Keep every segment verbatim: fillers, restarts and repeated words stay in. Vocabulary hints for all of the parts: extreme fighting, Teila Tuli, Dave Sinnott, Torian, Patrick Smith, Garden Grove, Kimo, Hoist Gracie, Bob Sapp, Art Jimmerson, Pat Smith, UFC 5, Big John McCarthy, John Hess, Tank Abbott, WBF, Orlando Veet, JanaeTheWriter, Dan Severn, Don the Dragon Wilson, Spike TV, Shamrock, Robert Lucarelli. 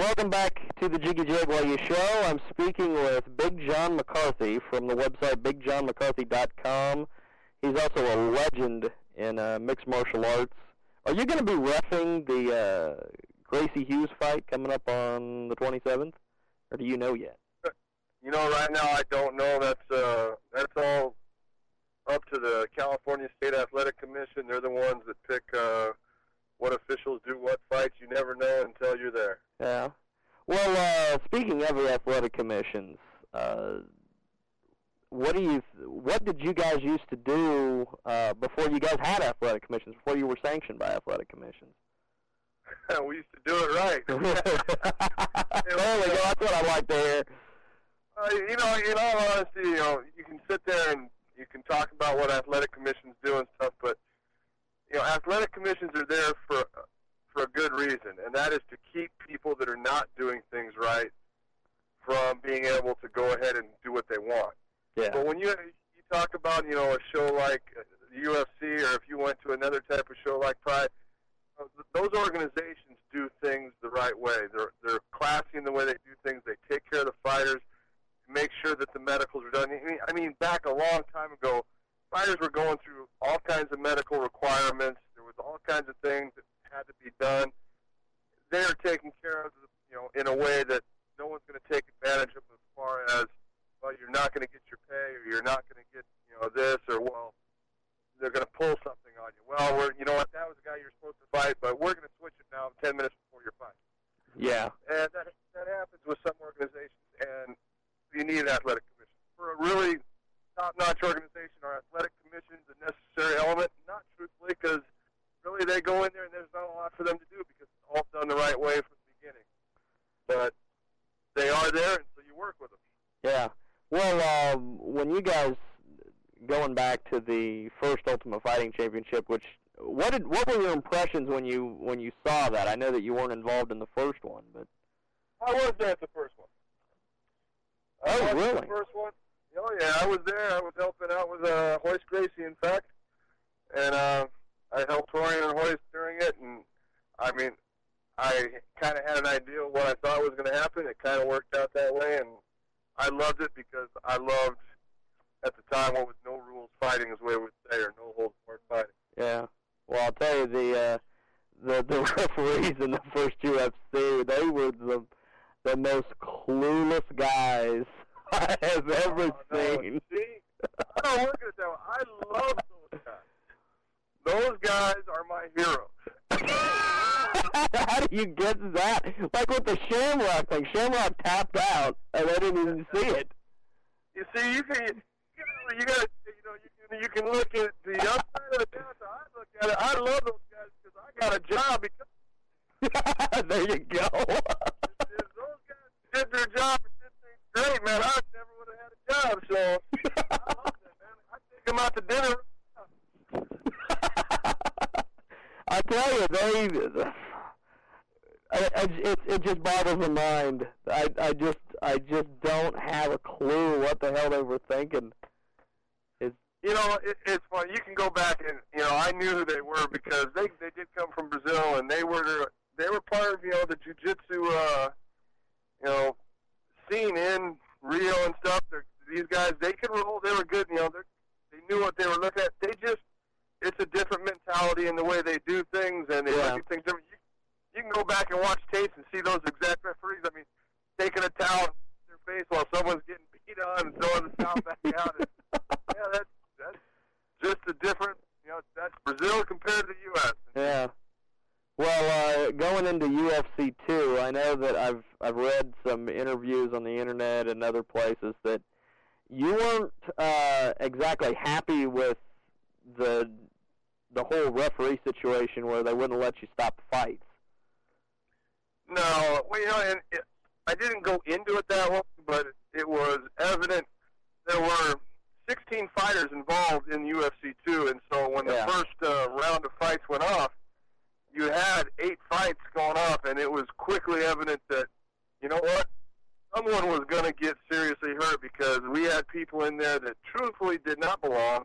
Welcome back to the Jiggy Jaguar Show. I'm speaking with Big John McCarthy from the website big john mccarthy dot com. He's also a legend in uh, mixed martial arts. Are you going to be refing the uh, Gracie Hughes fight coming up on the twenty-seventh, or do you know yet? You know, right now I don't know. That's uh, that's all up to the California State Athletic Commission. They're the ones that pick uh, what officials do what fights. You never know until you're there. Yeah. Well, uh, speaking of the athletic commissions, uh, what do you? What did you guys used to do uh, before you guys had athletic commissions? Before you were sanctioned by athletic commissions? We used to do it right. There we go. That's what I like to hear. Uh, you know, in all honesty, you know, you can sit there and you can talk about what athletic commissions do and stuff, but you know, athletic commissions are there for for a good reason, and that is to keep people that are not doing things right from being able to go ahead and do what they want. Yeah. But when you you talk about, you know, a show like the U F C, or if you went to another type of show like Pride, those organizations do things the right way. They're they're classy in the way they do things. They take care of the fighters. Make sure that the medicals are done. I mean, back a long time ago, fighters were going through all kinds of medical requirements. There was all kinds of things that had to be done. They're taken care of, you know, in a way that no one's going to take advantage of, as far as, well, you're not going to get your pay, or you're not going to get, you know, this, or, well, they're going to pull something on you. Well, we're, you know what, that was the guy you're supposed to fight, but we're going to switch it now ten minutes before your fight. Yeah. And that, that happens with some organizations, and you need an athletic commission. For a really top-notch organization, our athletic commission is a necessary element, not truthfully, because really they go in there and there's not a lot for them to do because it's all done the right way from the beginning. But they are there, and so you work with them. Yeah. Well, um, when you guys, going back to the first Ultimate Fighting Championship, which what did what were your impressions when you when you saw that? I know that you weren't involved in the first one, but I was there at the first one. I oh, was really? The first one. Oh, yeah, I was there. I was helping out with uh, Hoist Gracie, in fact. And uh, I helped Torian and Hoist during it. And, I mean, I kind of had an idea of what I thought was going to happen. It kind of worked out that way. And I loved it because I loved, at the time, what was no rules fighting, as we would say, or no holds barred fighting. Yeah. Well, I'll tell you, the, uh, the, the referees in the first U F C, they were the... the most clueless guys I have ever oh, no. seen. See? I don't look at that one. I love those guys. Those guys are my heroes. How do you get that? Like with the Shamrock thing. Shamrock tapped out, and I didn't even see it. You see, you can, you, you gotta, you know, you can, you can look at the upside of the downside. I look at it. I love those guys because I got a job because. There you go. Did their job and did things great, man. I never would have had a job, so I love that, man. I take them out to dinner. I tell you, they. I, I, it it just boggles my mind. I I just I just don't have a clue what the hell they were thinking. It's, you know, it, it's funny. You can go back and, you know, I knew who they were because they they did come from Brazil, and they were they were part of, you know, the jiu-jitsu. Uh, You know, seen in Rio and stuff. These guys, they could roll. They were good. You know, they knew what they were looking at. They just, it's a different mentality in the way they do things, and they yeah. look at things different. You, you can go back and watch tapes and see those exact referees. I mean, taking a towel in their face while someone's getting beat on and throwing the towel back out. And, yeah, that's that's just a different. You know, that's Brazil compared to the U S Yeah. Well, uh, going into U F C two, I know that I've I've read some interviews on the internet and other places that you weren't uh, exactly happy with the the whole referee situation where they wouldn't let you stop fights. No, well, you know, and it, I didn't go into it that long, but it was evident there were sixteen fighters involved in U F C two, and so when yeah. the first uh, round of fights went off, you had eight fights going off, and it was quickly evident that, you know what, someone was going to get seriously hurt because we had people in there that truthfully did not belong,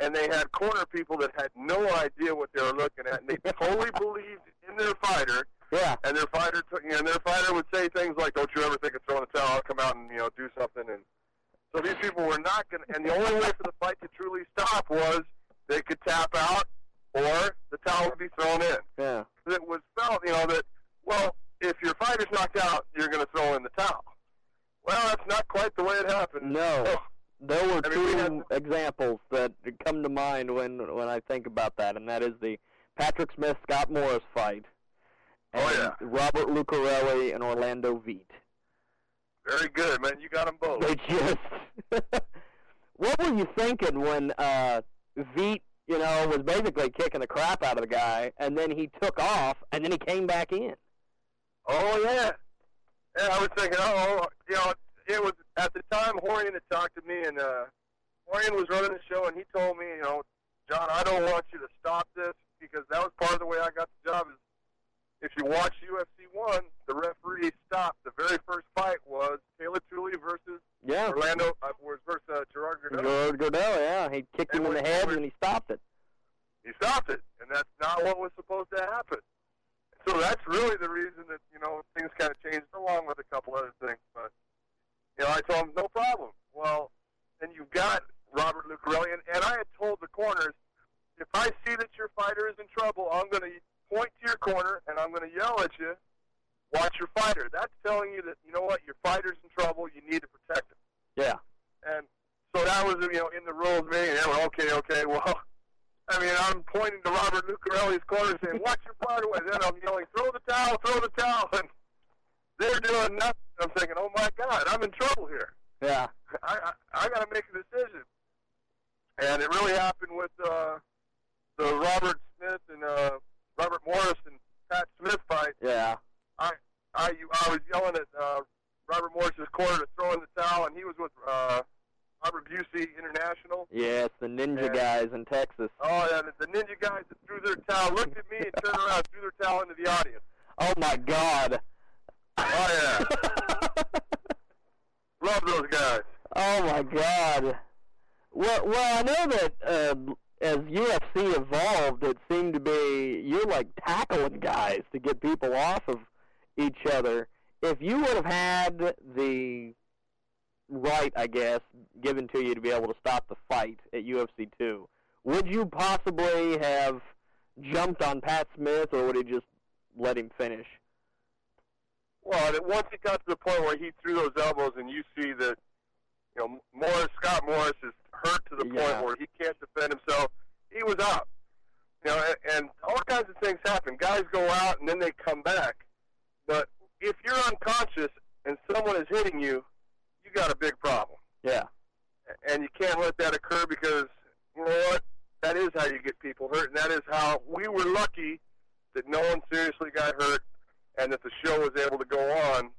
and they had corner people that had no idea what they were looking at, and they totally believed in their fighter, Yeah. And their fighter, t and their fighter would say things like, "Don't you ever think of throwing the towel? I'll come out and you know do something." And so these people were not going. And the only way for the fight to truly stop was they could tap out, or the towel would be thrown in. Yeah. It was felt, you know, that well, if your fighter's knocked out, you're going to throw in the towel. Well, that's not quite the way it happened. No. So, there were I mean, two we had... examples that come to mind when when I think about that, and that is the Patrick Smith Scott Morris fight. And oh, yeah. Robert Lucarelli and Orlando Veet. Very good, man. You got them both. They just... What were you thinking when uh, Veet, you know, was basically kicking the crap out of the guy, and then he took off, and then he came back in? Oh, yeah. Yeah, I was thinking, oh, you know, it was... At the time, Torian had talked to me, and uh, Torian was running the show, and he told me, you know, John, I don't want you to stop this, because that was part of the way I got the job, is if you watch U F C one, the referee stopped. The very first fight was Teila Tuli versus yeah. Orlando uh, versus uh, Gerard Gordeau. Gerard Gordeau, yeah. He kicked and him in the head, was, and he stopped it. He stopped it, and that's not what was supposed to happen. So that's really the reason that, you know, things kind of changed, along with a couple other things. But, you know, I told him, no problem. Well, and you've got Robert Lucarelli, and, and I had told the corners, if I see that your fighter is in trouble, I'm going to point to your corner, and I'm going to yell at you, watch your fighter. That's telling you that, you know what, your fighter's in trouble, you need to protect him. Yeah. And so that was, you know, in the rules meeting, and everyone, okay, okay, well, I mean, I'm pointing to Robert Lucarelli's corner saying, watch your fighter away. Then I'm yelling, throw the towel, throw the towel, and they're doing nothing. I'm thinking, oh, my God, I'm in trouble here. Yeah. I, I, I got to make a decision. And it really happened with uh, the Robert Smith and uh, Robert Morris and Pat Smith fight. Yeah. I I, I was yelling at uh, Robert Morris's corner to throw in the towel, and he was with uh, Robert Busey International. Yeah, it's the ninja and, guys in Texas. Oh, yeah, the ninja guys that threw their towel, looked at me and turned around, threw their towel into the audience. Oh, my God. Oh, yeah. Love those guys. Oh, my God. Well, well I know that... Uh, as U F C evolved, it seemed to be you're like tackling guys to get people off of each other. If you would have had the right, I guess, given to you to be able to stop the fight at U F C two, would you possibly have jumped on Pat Smith, or would he just let him finish? Well, once it got to the point where he threw those elbows and you see that, you know, Morris, Scott Morris is hurt to the point yeah. where he can't defend himself. He was out. You know, and, and all kinds of things happen. Guys go out, and then they come back. But if you're unconscious and someone is hitting you, you got a big problem. Yeah. And you can't let that occur because, you know what, that is how you get people hurt, and that is how we were lucky that no one seriously got hurt and that the show was able to go on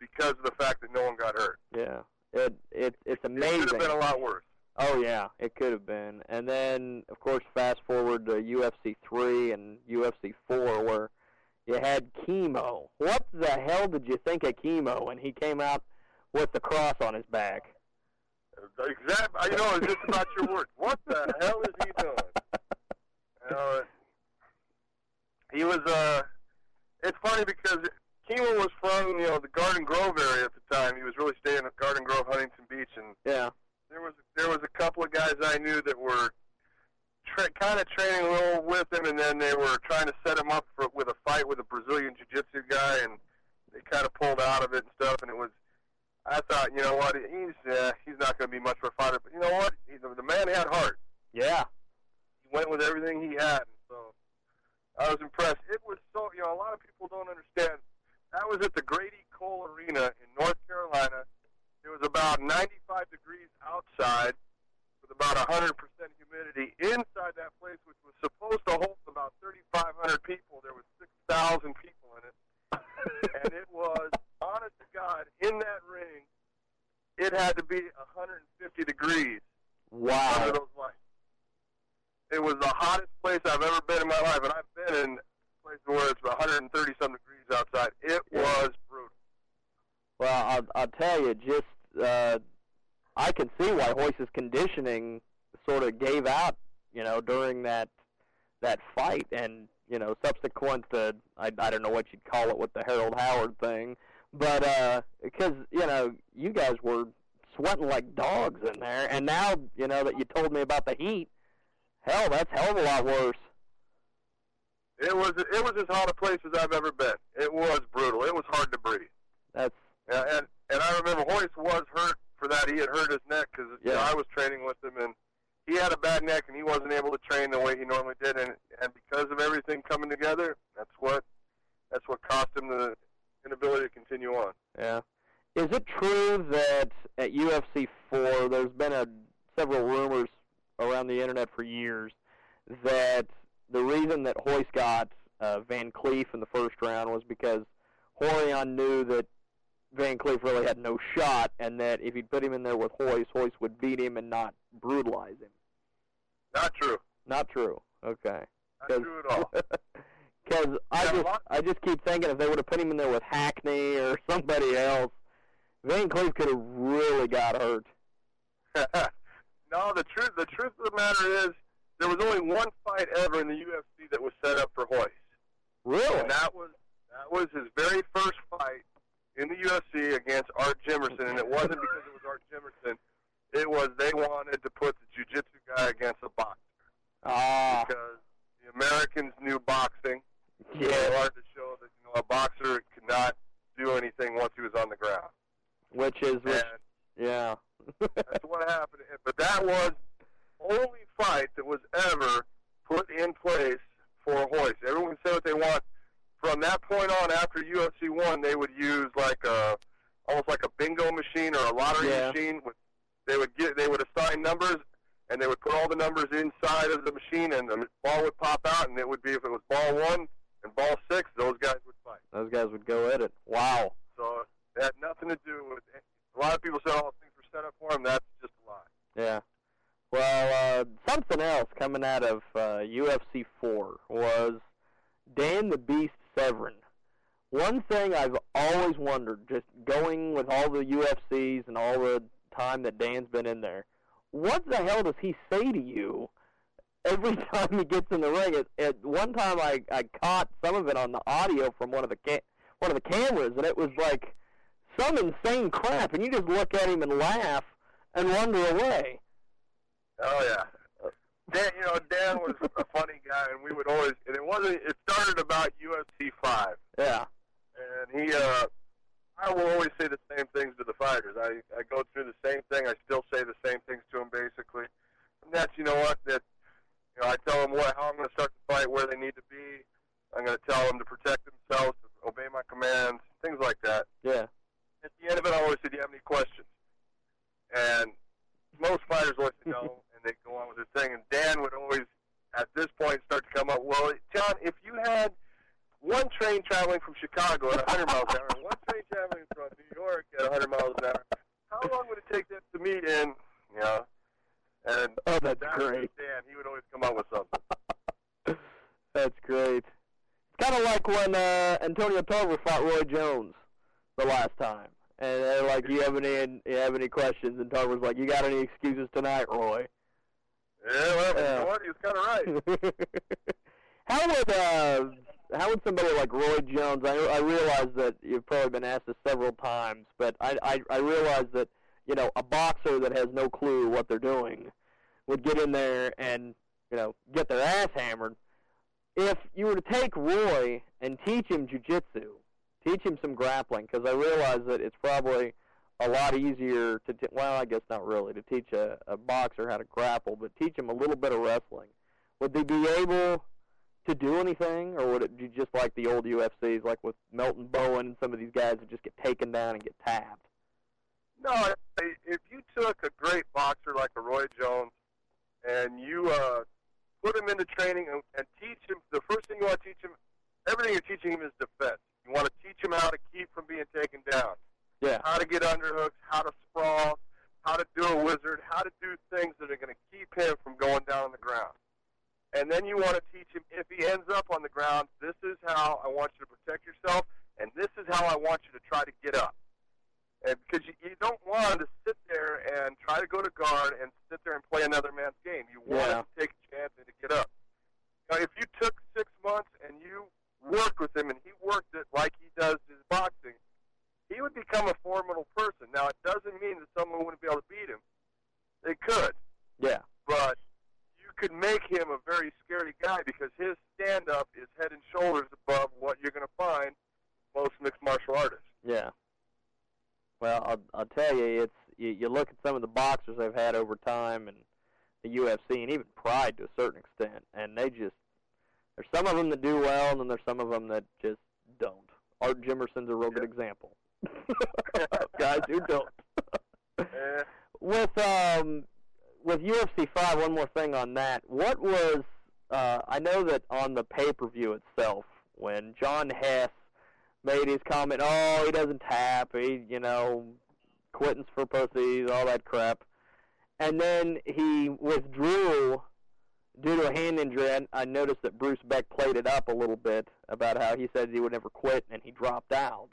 because of the fact that no one got hurt. Yeah. It, it, it's amazing. It could have been a lot worse. Oh, yeah, it could have been. And then, of course, fast forward to U F C three and U F C four where you had Kimo. What the hell did you think of Kimo when he came out with the cross on his back? Exactly. You know, it's just about your words. What the hell is he doing? Uh, he was, uh, it's funny because... It, Kimo was from, you know, the Garden Grove area at the time. He was really staying at Garden Grove, Huntington Beach, and yeah, there was there was a couple of guys I knew that were tra kind of training a little with him, and then they were trying to set him up for, with a fight with a Brazilian jiu-jitsu guy, and they kind of pulled out of it and stuff. And it was, I thought, you know what, he's uh, he's not going to be much of a fighter, but you know what, he's, the man had heart. Yeah, he went with everything he had, and so I was impressed. It was so, you know, a lot of people don't understand. That was at the Grady Cole Arena in North Carolina. It was about ninety-five degrees outside with about one hundred percent humidity. Inside that place, which was supposed to hold about thirty-five hundred people, there was six thousand people in it. And it was, honest to God, in that ring, it had to be one hundred fifty degrees. Wow. Under those lights. It was the hottest place I've ever been in my life, and I've been in places where it's one hundred thirty-some degrees. Outside, it yeah. was brutal. Well, I'll, I'll tell you, just uh, I can see why Hoist's conditioning sort of gave out, you know, during that that fight, and you know, subsequent to, I, I don't know what you'd call it with the Harold Howard thing, but uh, because, you know, you guys were sweating like dogs in there, and now, you know, that you told me about the heat, hell, that's a hell of a lot worse. It was it was as hot a place as I've ever been. It was brutal. It was hard to breathe. That's uh, and and I remember Hoist was hurt for that. He had hurt his neck because yeah. you know, I was training with him, and he had a bad neck, and he wasn't able to train the way he normally did. And and because of everything coming together, that's what that's what cost him the inability to continue on. Yeah. Is it true that at U F C four, there's been a several rumors around the internet for years that the reason that Hoist got uh, Van Cleef in the first round was because Torian knew that Van Cleef really had no shot, and that if he'd put him in there with Hoist, Hoist would beat him and not brutalize him? Not true. Not true. Okay. Not true at all. Because I just I just keep thinking if they would have put him in there with Hackney or somebody else, Van Cleef could have really got hurt. No, the truth the truth of the matter is, there was only one fight ever in the U F C that was set up for Hoist. Really? And that was that was his very first fight in the U F C against Art Jimmerson, and it wasn't because it was Art Jimmerson. It was they wanted to put the jiu-jitsu guy against a boxer. Ah. Because the Americans knew boxing. Yeah. They wanted to show that, you know, a boxer could not do anything once he was on the ground. Which is, which, yeah. That's what happened. But that was only fight that was ever put in place for Hoist. Everyone said what they want. From that point on, after U F C one, they would use like a almost like a bingo machine or a lottery yeah. machine. They would get they would assign numbers, and they would put all the numbers inside of the machine, and the ball would pop out, and it would be if it was ball one and ball six, those guys would fight. Those guys would go at it. Wow. So it had nothing to do with it. A lot of people said all things were set up for them. That's just a lie. Yeah. Well, uh, something else coming out of uh, U F C four was Dan the Beast Severin. One thing I've always wondered, just going with all the U F Cs and all the time that Dan's been in there, what the hell does he say to you every time he gets in the ring? At, at one time, I, I caught some of it on the audio from one of the ca one of the cameras, and it was like some insane crap, and you just look at him and laugh and wander away. Oh yeah, Dan. You know, Dan was a funny guy, and we would always. And it wasn't. It started about U F C five. Yeah. And he, uh, I will always say the same things to the fighters. I, I go through the same thing. I still say the same things to him, basically. And that's, you know what, that, you know, I tell them what, how I'm going to start the fight, where they need to be. I'm going to tell them to protect themselves, to obey my commands, things like that. Yeah. At the end of it, I always say, "Do you have any questions?" And most fighters always say no. They go on with their thing, and Dan would always, at this point, start to come up. Well, John, if you had one train traveling from Chicago at a hundred miles an hour, and one train traveling from New York at a hundred miles an hour, how long would it take them to meet in? You know, and oh, that's that great. Dan, he would always come up with something. That's great. It's kind of like when uh, Antonio Tarver fought Roy Jones the last time, and they're like, "You have any? You have any questions?" And Tarver's like, "You got any excuses tonight, Roy?" Yeah, well, yeah. You know what? He was kind of right. How would uh, how would somebody like Roy Jones? I I realize that you've probably been asked this several times, but I, I I realize that, you know, a boxer that has no clue what they're doing would get in there and, you know, get their ass hammered. If you were to take Roy and teach him jiu-jitsu, teach him some grappling, because I realize that it's probably a lot easier to, t well, I guess not really, to teach a, a boxer how to grapple, but teach him a little bit of wrestling. Would they be able to do anything, or would it be just like the old U F Cs, like with Melton Bowen and some of these guys that just get taken down and get tapped? No, if you took a great boxer like a Roy Jones and you uh, put him into training and, and teach him, the first thing you want to teach him, everything you're teaching him is defense. You want to teach him how to keep from being taken down. Yeah. How to get underhooks, how to sprawl, how to do a wizard, how to do things that are going to keep him from going down on the ground. And then you want to teach him, if he ends up on the ground, this is how I want you to protect yourself, and this is how I want you to try to get up. And because you, you don't want to sit there and try to go to guard and sit there and play another man's game. You want yeah. to take a chance and to get up. Now, if you took six months and you worked with him and he worked it like he does his boxing, he would become a formidable person. Now, it doesn't mean that someone wouldn't be able to beat him. They could. Yeah. But you could make him a very scary guy because his stand-up is head and shoulders above what you're going to find most mixed martial artists. Yeah. Well, I'll, I'll tell you, it's you, you look at some of the boxers they've had over time and the U F C and even Pride to a certain extent, and they just, there's some of them that do well, and then there's some of them that just don't. Art Jimmerson's a real yep. good example. Guys who don't. Yeah. With um, with U F C five, one more thing on that. What was, uh, I know that on the pay-per-view itself, when John Hess made his comment, oh, he doesn't tap, he, you know, quittance for pussies, all that crap. And then he withdrew due to a hand injury. I, I noticed that Bruce Beck played it up a little bit about how he said he would never quit and he dropped out.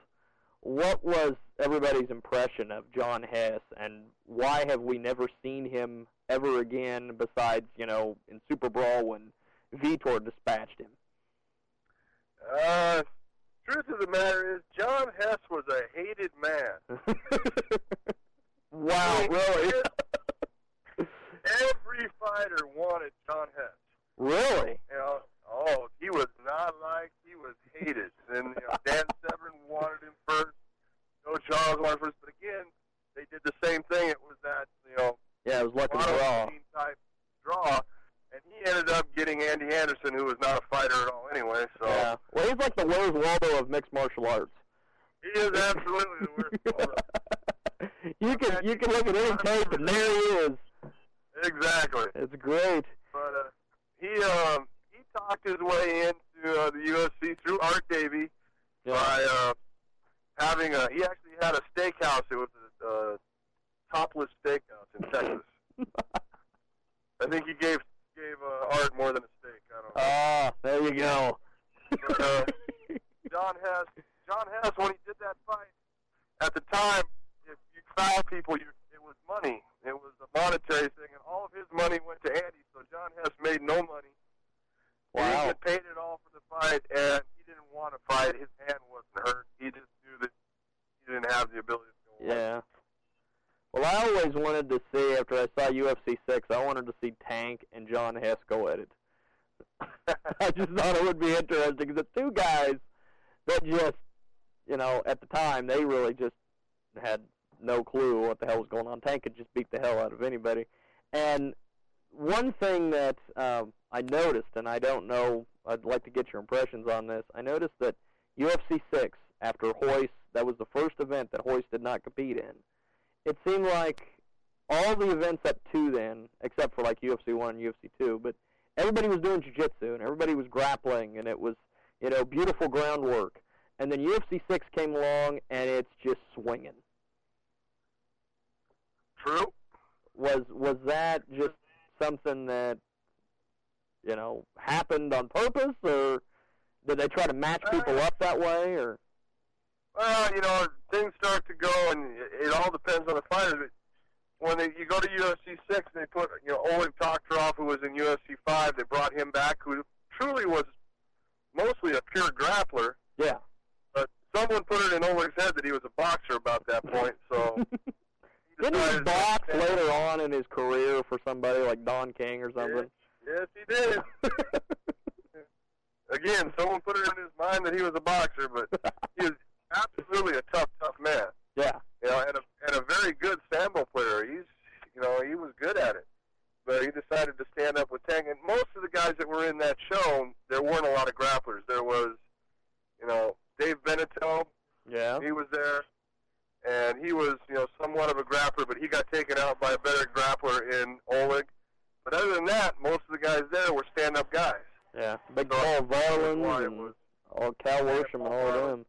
What was everybody's impression of John Hess, and why have we never seen him ever again besides, you know, in Super Brawl when Vitor dispatched him? Uh, truth of the matter is John Hess was a hated man. Wow, I mean, really? Every fighter wanted John Hess. Really? You know, oh, he was not liked. He was hated. And you know, Dan Severn wanted him first. Joe Charles wanted first. But again, they did the same thing. It was that, you know, yeah, it was luck of the draw type draw. And he ended up getting Andy Anderson, who was not a fighter at all anyway. So yeah. Well, he's like the Where's Waldo of mixed martial arts. He is absolutely the Where's Waldo. You can you can look at any tape, and there he is. Exactly. It's great. But uh, he um, he talked his way into uh, the U F C through Art Davey yeah. by uh, having a. He actually had a steakhouse. It was a uh, topless steakhouse in Texas. I think he gave gave uh, Art more than a steak. I don't know. Ah, there you go. But, uh, John Hess. John Hess. When he did that fight, at the time, if you foul people, you it was money. It was a monetary thing, and all of his money went to Andy, so John Hess made no money. Wow. He had paid it all for the fight, and he didn't want to fight. His hand wasn't hurt. He just knew that he didn't have the ability to go Yeah. Away. Well, I always wanted to see, after I saw U F C six, I wanted to see Tank and John Hess go at it. I just thought it would be interesting, because the two guys that just, you know, at the time, they really just had no clue what the hell was going on. Tank could just beat the hell out of anybody. And one thing that um, I noticed, and I don't know, I'd like to get your impressions on this, I noticed that U F C six, after Hoist, that was the first event that Hoist did not compete in. It seemed like all the events up to then, except for like U F C one and U F C two, but everybody was doing jiu-jitsu, and everybody was grappling, and it was, you know, beautiful groundwork. And then U F C six came along, and it's just swinging. True. Was was that just something that, you know, happened on purpose, or did they try to match people up that way, or? Well, you know, things start to go, and it, it all depends on the fighters. When they, you go to U F C six, they put, you know, Oleg Tokhtarov, who was in U F C five, they brought him back, who truly was mostly a pure grappler. Yeah. But someone put it in Oleg's head that he was a boxer about that point, so. Didn't he box later on in his career for somebody like Don King or something? Yes, yes he did. Again, someone put it in his mind that he was a boxer, but he was absolutely a tough, tough man. Yeah. You know, and a, and a very good sambo player. He's, you know, he was good at it. But he decided to stand up with Tang. And most of the guys that were in that show, there weren't a lot of grapplers. There was, you know, Dave Beneteau. Yeah. He was there. And he was, you know, somewhat of a grappler, but he got taken out by a better grappler in Oleg. But other than that, most of the guys there were stand-up guys. Yeah, Big Paul Varlins and all Cal Worsham and all of them.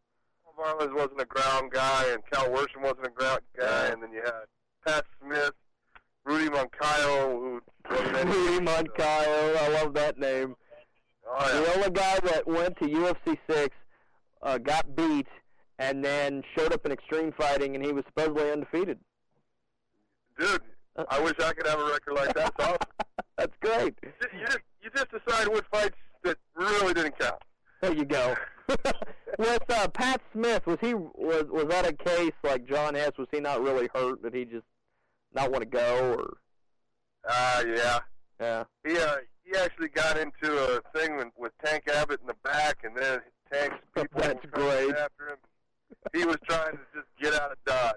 Paul Varlins wasn't a ground guy, and Cal Worsham wasn't a ground guy. Yeah. And then you had Pat Smith, Rudy Moncayo, who Rudy Moncayo, I love that name. Oh, yeah. The only guy that went to U F C six uh, got beat. And then showed up in Extreme Fighting, and he was supposedly undefeated. Dude, I wish I could have a record like that. That's awesome. That's great. You just, you just decide what fights that really didn't count. There you go. With uh, Pat Smith, was he was was that a case like John Hess? Was he not really hurt? Did he just not want to go? Or ah, uh, yeah, yeah. He uh, he actually got into a thing with, with Tank Abbott in the back, and then Tank's people That's great. after him. He was trying to just get out of Dodge.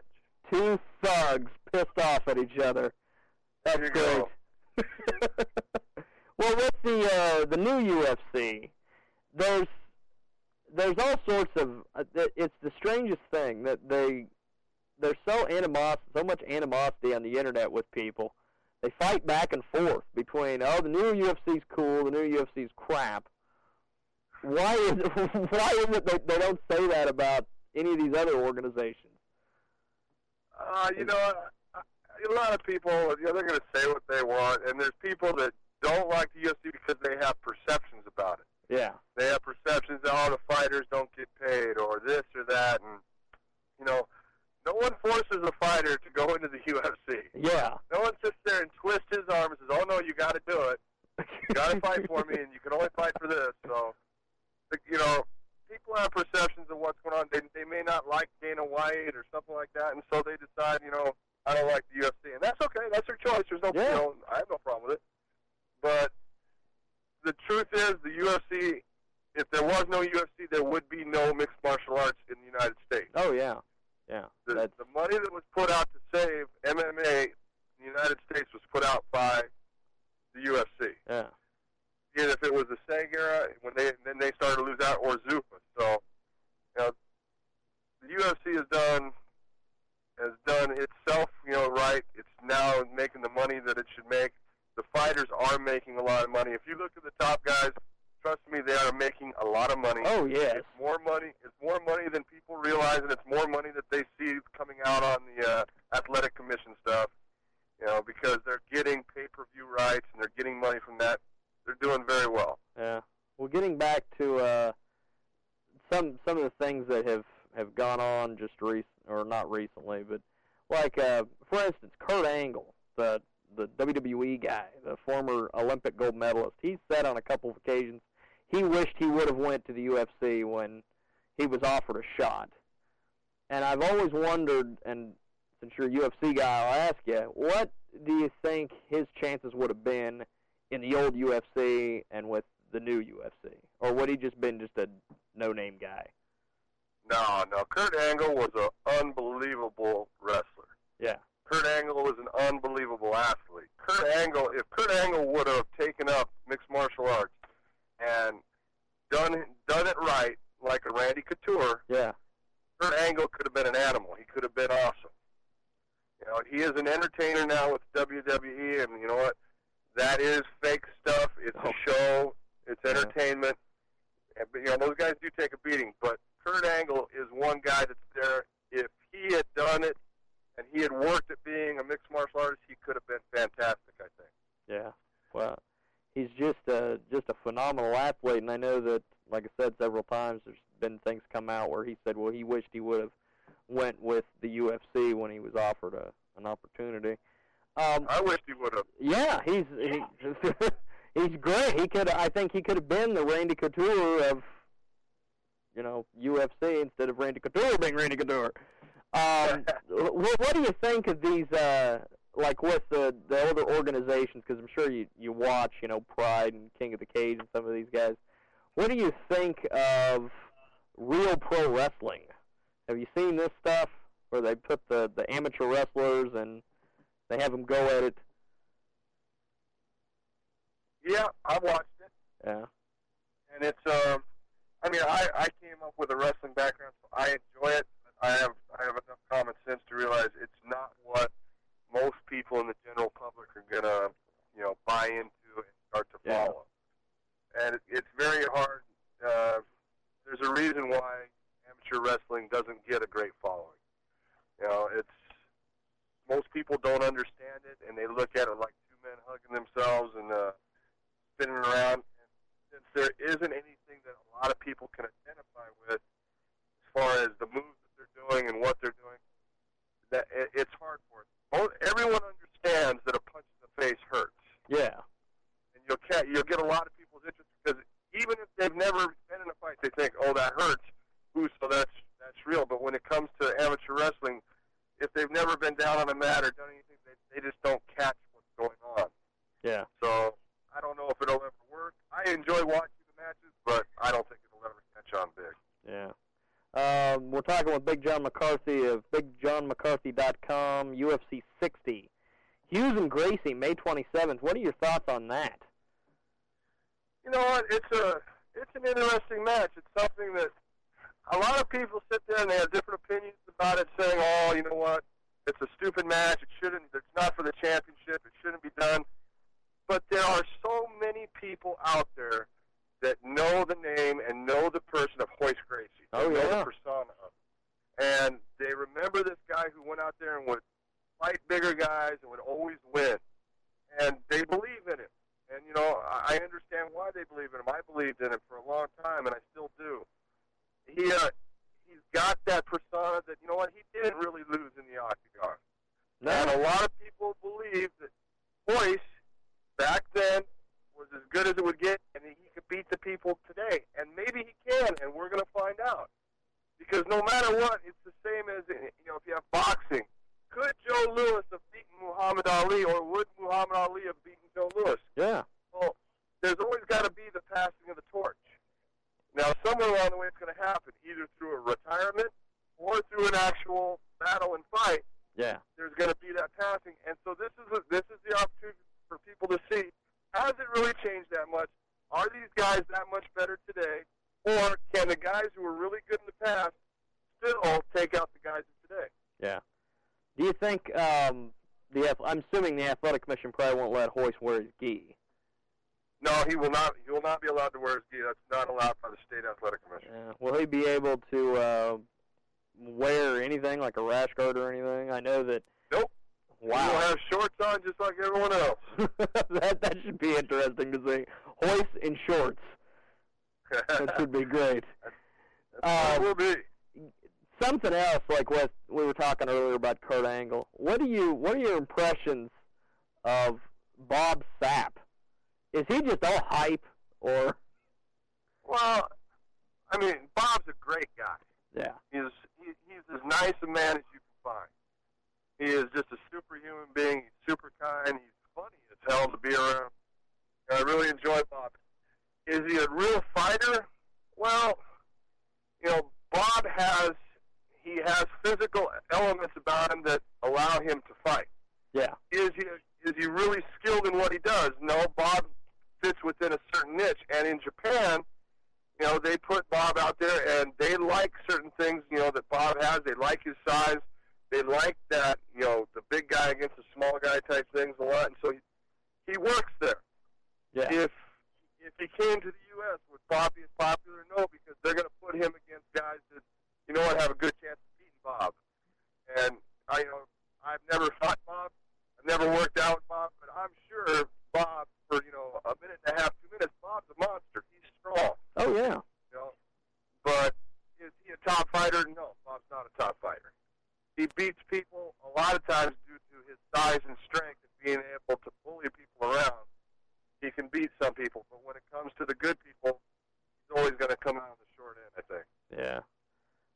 Two thugs pissed off at each other. That's great. Go. Well, with the uh, the new U F C, there's there's all sorts of uh, it's the strangest thing that they there's so animos so much animosity on the internet with people. They fight back and forth between, oh, the new U F C's cool, the new U F C's crap. Why is it, why is it they, they don't say that about any of these other organizations? Uh, you know, a lot of people, you know, they're going to say what they want, and there's people that don't like the U F C because they have perceptions about it. Yeah. They have perceptions that all the fighters don't get paid or this or that, and, you know, no one forces a fighter to go into the U F C. Yeah. No one sits there and twists his arm and says, oh, no, you got to do it. You got to fight for me, and you can only fight for this. So, you know, people have perceptions of what's going on. They, they may not like Dana White or something like that, and so they decide, you know, I don't like the U F C, and that's okay. That's their choice. There's no, yeah. you know, I have no problem with it. But the truth is, the U F C, if there was no U F C, there would be no mixed martial arts in the United States. Oh, yeah. Yeah. The, the money that was put out to save M M A in the United States was put out by the U F C. Yeah. Either if it was the Sang era, when they, then they started to lose out, or Zuffa. So, you know, the U F C has done has done itself, you know, right. It's now making the money that it should make. The fighters are making a lot of money. If you look at the top guys, trust me, they are making a lot of money. Oh, yes. It's more money. It's more money than people realize, and it's more money that they see coming out on the uh, athletic commission stuff, you know, because they're getting pay-per-view rights, and they're getting money from that. They're doing very well. Yeah. Well, getting back to uh, some some of the things that have, have gone on just recently, or not recently, but like, uh, for instance, Kurt Angle, the the W W E guy, the former Olympic gold medalist, he said on a couple of occasions he wished he would have went to the U F C when he was offered a shot. And I've always wondered, and since you're a U F C guy, I'll ask you, what do you think his chances would have been in the old U F C and with the new U F C? Or would he just been just a no-name guy? No, no. Kurt Angle was an unbelievable wrestler. Yeah. Kurt Angle was an unbelievable athlete. Kurt Angle, if Kurt Angle would have taken up mixed martial arts and done done it right, like a Randy Couture, yeah, Kurt Angle could have been an animal. He could have been awesome. You know, he is an entertainer now with W W E, and you know what? That is fake stuff. It's oh. a show. It's entertainment. Yeah. And, but, you know, those guys do take a beating, but Kurt Angle is one guy that's there. If he had done it and he had worked at being a mixed martial artist, he could have been fantastic, I think. Yeah. Well, he's just a, just a phenomenal athlete, and I know that, like I said several times, there's been things come out where he said, well, he wished he would have went with the U F C when he was offered a, an opportunity. Um, I wished he would have. Yeah, he's yeah. He, he's great. He could. I think he could have been the Randy Couture of, you know, U F C instead of Randy Couture being Randy Couture. Um, what, what do you think of these, uh, like with the, the other organizations, because I'm sure you, you watch, you know, Pride and King of the Cage and some of these guys. What do you think of real pro wrestling? Have you seen this stuff where they put the, the amateur wrestlers and they have them go at it? Yeah, I watched it. Yeah. And it's, um, I mean, I, I came up with a wrestling background, so I enjoy it. But I have I have enough common sense to realize it's not what most people in the general public are gonna, you know, buy into and start to yeah. follow. And it, it's very hard. Uh, there's a reason why amateur wrestling doesn't get a great following. You know, it's most people don't understand it, and they look at it like two men hugging themselves and uh, spinning around. Since there isn't anything that a lot of people can identify with as far as the moves that they're doing and what they're doing, that it, it's hard for them. Both, everyone understands that a punch in the face hurts. Yeah. And you'll, you'll get a lot of people's interest because even never been in a fight, they think, oh, that hurts. Ooh, so that's that's real. But when it comes to amateur wrestling, if they've never been down on a mat or done anything, they, they just don't catch what's going on. Yeah. So I don't know if it'll ever work. I enjoy watching the matches, but I don't think it'll ever catch on big. Yeah. Um, we're talking with Big John McCarthy of Big John McCarthy dot com, U F C sixty. Hughes and Gracie, May twenty-seventh. What are your thoughts on that? You know what? It's a it's an interesting match. It's something that a lot of people sit there and they have different opinions about it, saying, oh, you know what? It's a stupid match. It shouldn't. It's not for the championship. It shouldn't be done. But there are so many people out there that know the name and know the person of Hoist Gracie. Oh, yeah. They know the persona of him. And they remember this guy who went out there and would fight bigger guys and would always win. And they believe in him. And, you know, I understand why they believe in him. I believed in him for a long time, and I still do. He, uh, he's got that persona that, you know what, he didn't really lose in the octagon. No. And a lot of people believe that Hoist, back then, was as good as it would get, and he could beat the people today. And maybe he can, and we're going to find out. Because no matter what, it's the same as, you know, if you have boxing. Could Joe Louis have beaten Muhammad Ali, or would Muhammad Ali have beaten Joe Louis? Yeah. Well, there's always got to be the passing of the torch. Now, somewhere along the way, it's going to happen, either through a retirement or through an actual battle and fight. Yeah. There's going to be that passing, and so this is a, this is the opportunity for people to see: has it really changed that much? Are these guys that much better today, or can the guys who were really good in the past still take out the guys of today? Yeah. Do you think um, the I'm assuming the athletic commission probably won't let Hoist wear his gi? No, he will not. He will not be allowed to wear his gi. That's not allowed by the state athletic commission. Yeah. Will he be able to uh, wear anything like a rash guard or anything? I know that. Nope. Wow. He will have shorts on just like everyone else. that that should be interesting to see. Hoist in shorts. That should be great. That uh, will be. Something else, like what we were talking earlier about Kurt Angle. What do you? What are your impressions of Bob Sapp? Is he just all hype, or? Well, I mean, Bob's a great guy. Yeah, he's he, he's as nice a man as you can find. He is just a superhuman being. He's super kind. He's funny as hell to be around. I really enjoy Bob. Is he a real fighter? Well, you know, Bob has. He has physical elements about him that allow him to fight. Yeah. Is he is he really skilled in what he does? No, Bob fits within a certain niche. And in Japan, you know, they put Bob out there, and they like certain things, you know, that Bob has. They like his size. They like that, you know, the big guy against the small guy type things a lot. And so he, he works there. Yeah. If, if he came to the U S, would Bob be as popular? No, because they're going to put him against guys that, you know what, have a good chance of beating Bob. And, I, you know, I've never fought Bob. I've never worked out with Bob. But I'm sure Bob, for, you know, a minute and a half, two minutes, Bob's a monster. He's strong. Oh, yeah. You know? But is he a top fighter? No, Bob's not a top fighter. He beats people a lot of times due to his size and strength and being able to bully people around. He can beat some people. But when it comes to the good people, he's always going to come out on the short end, I think. Yeah.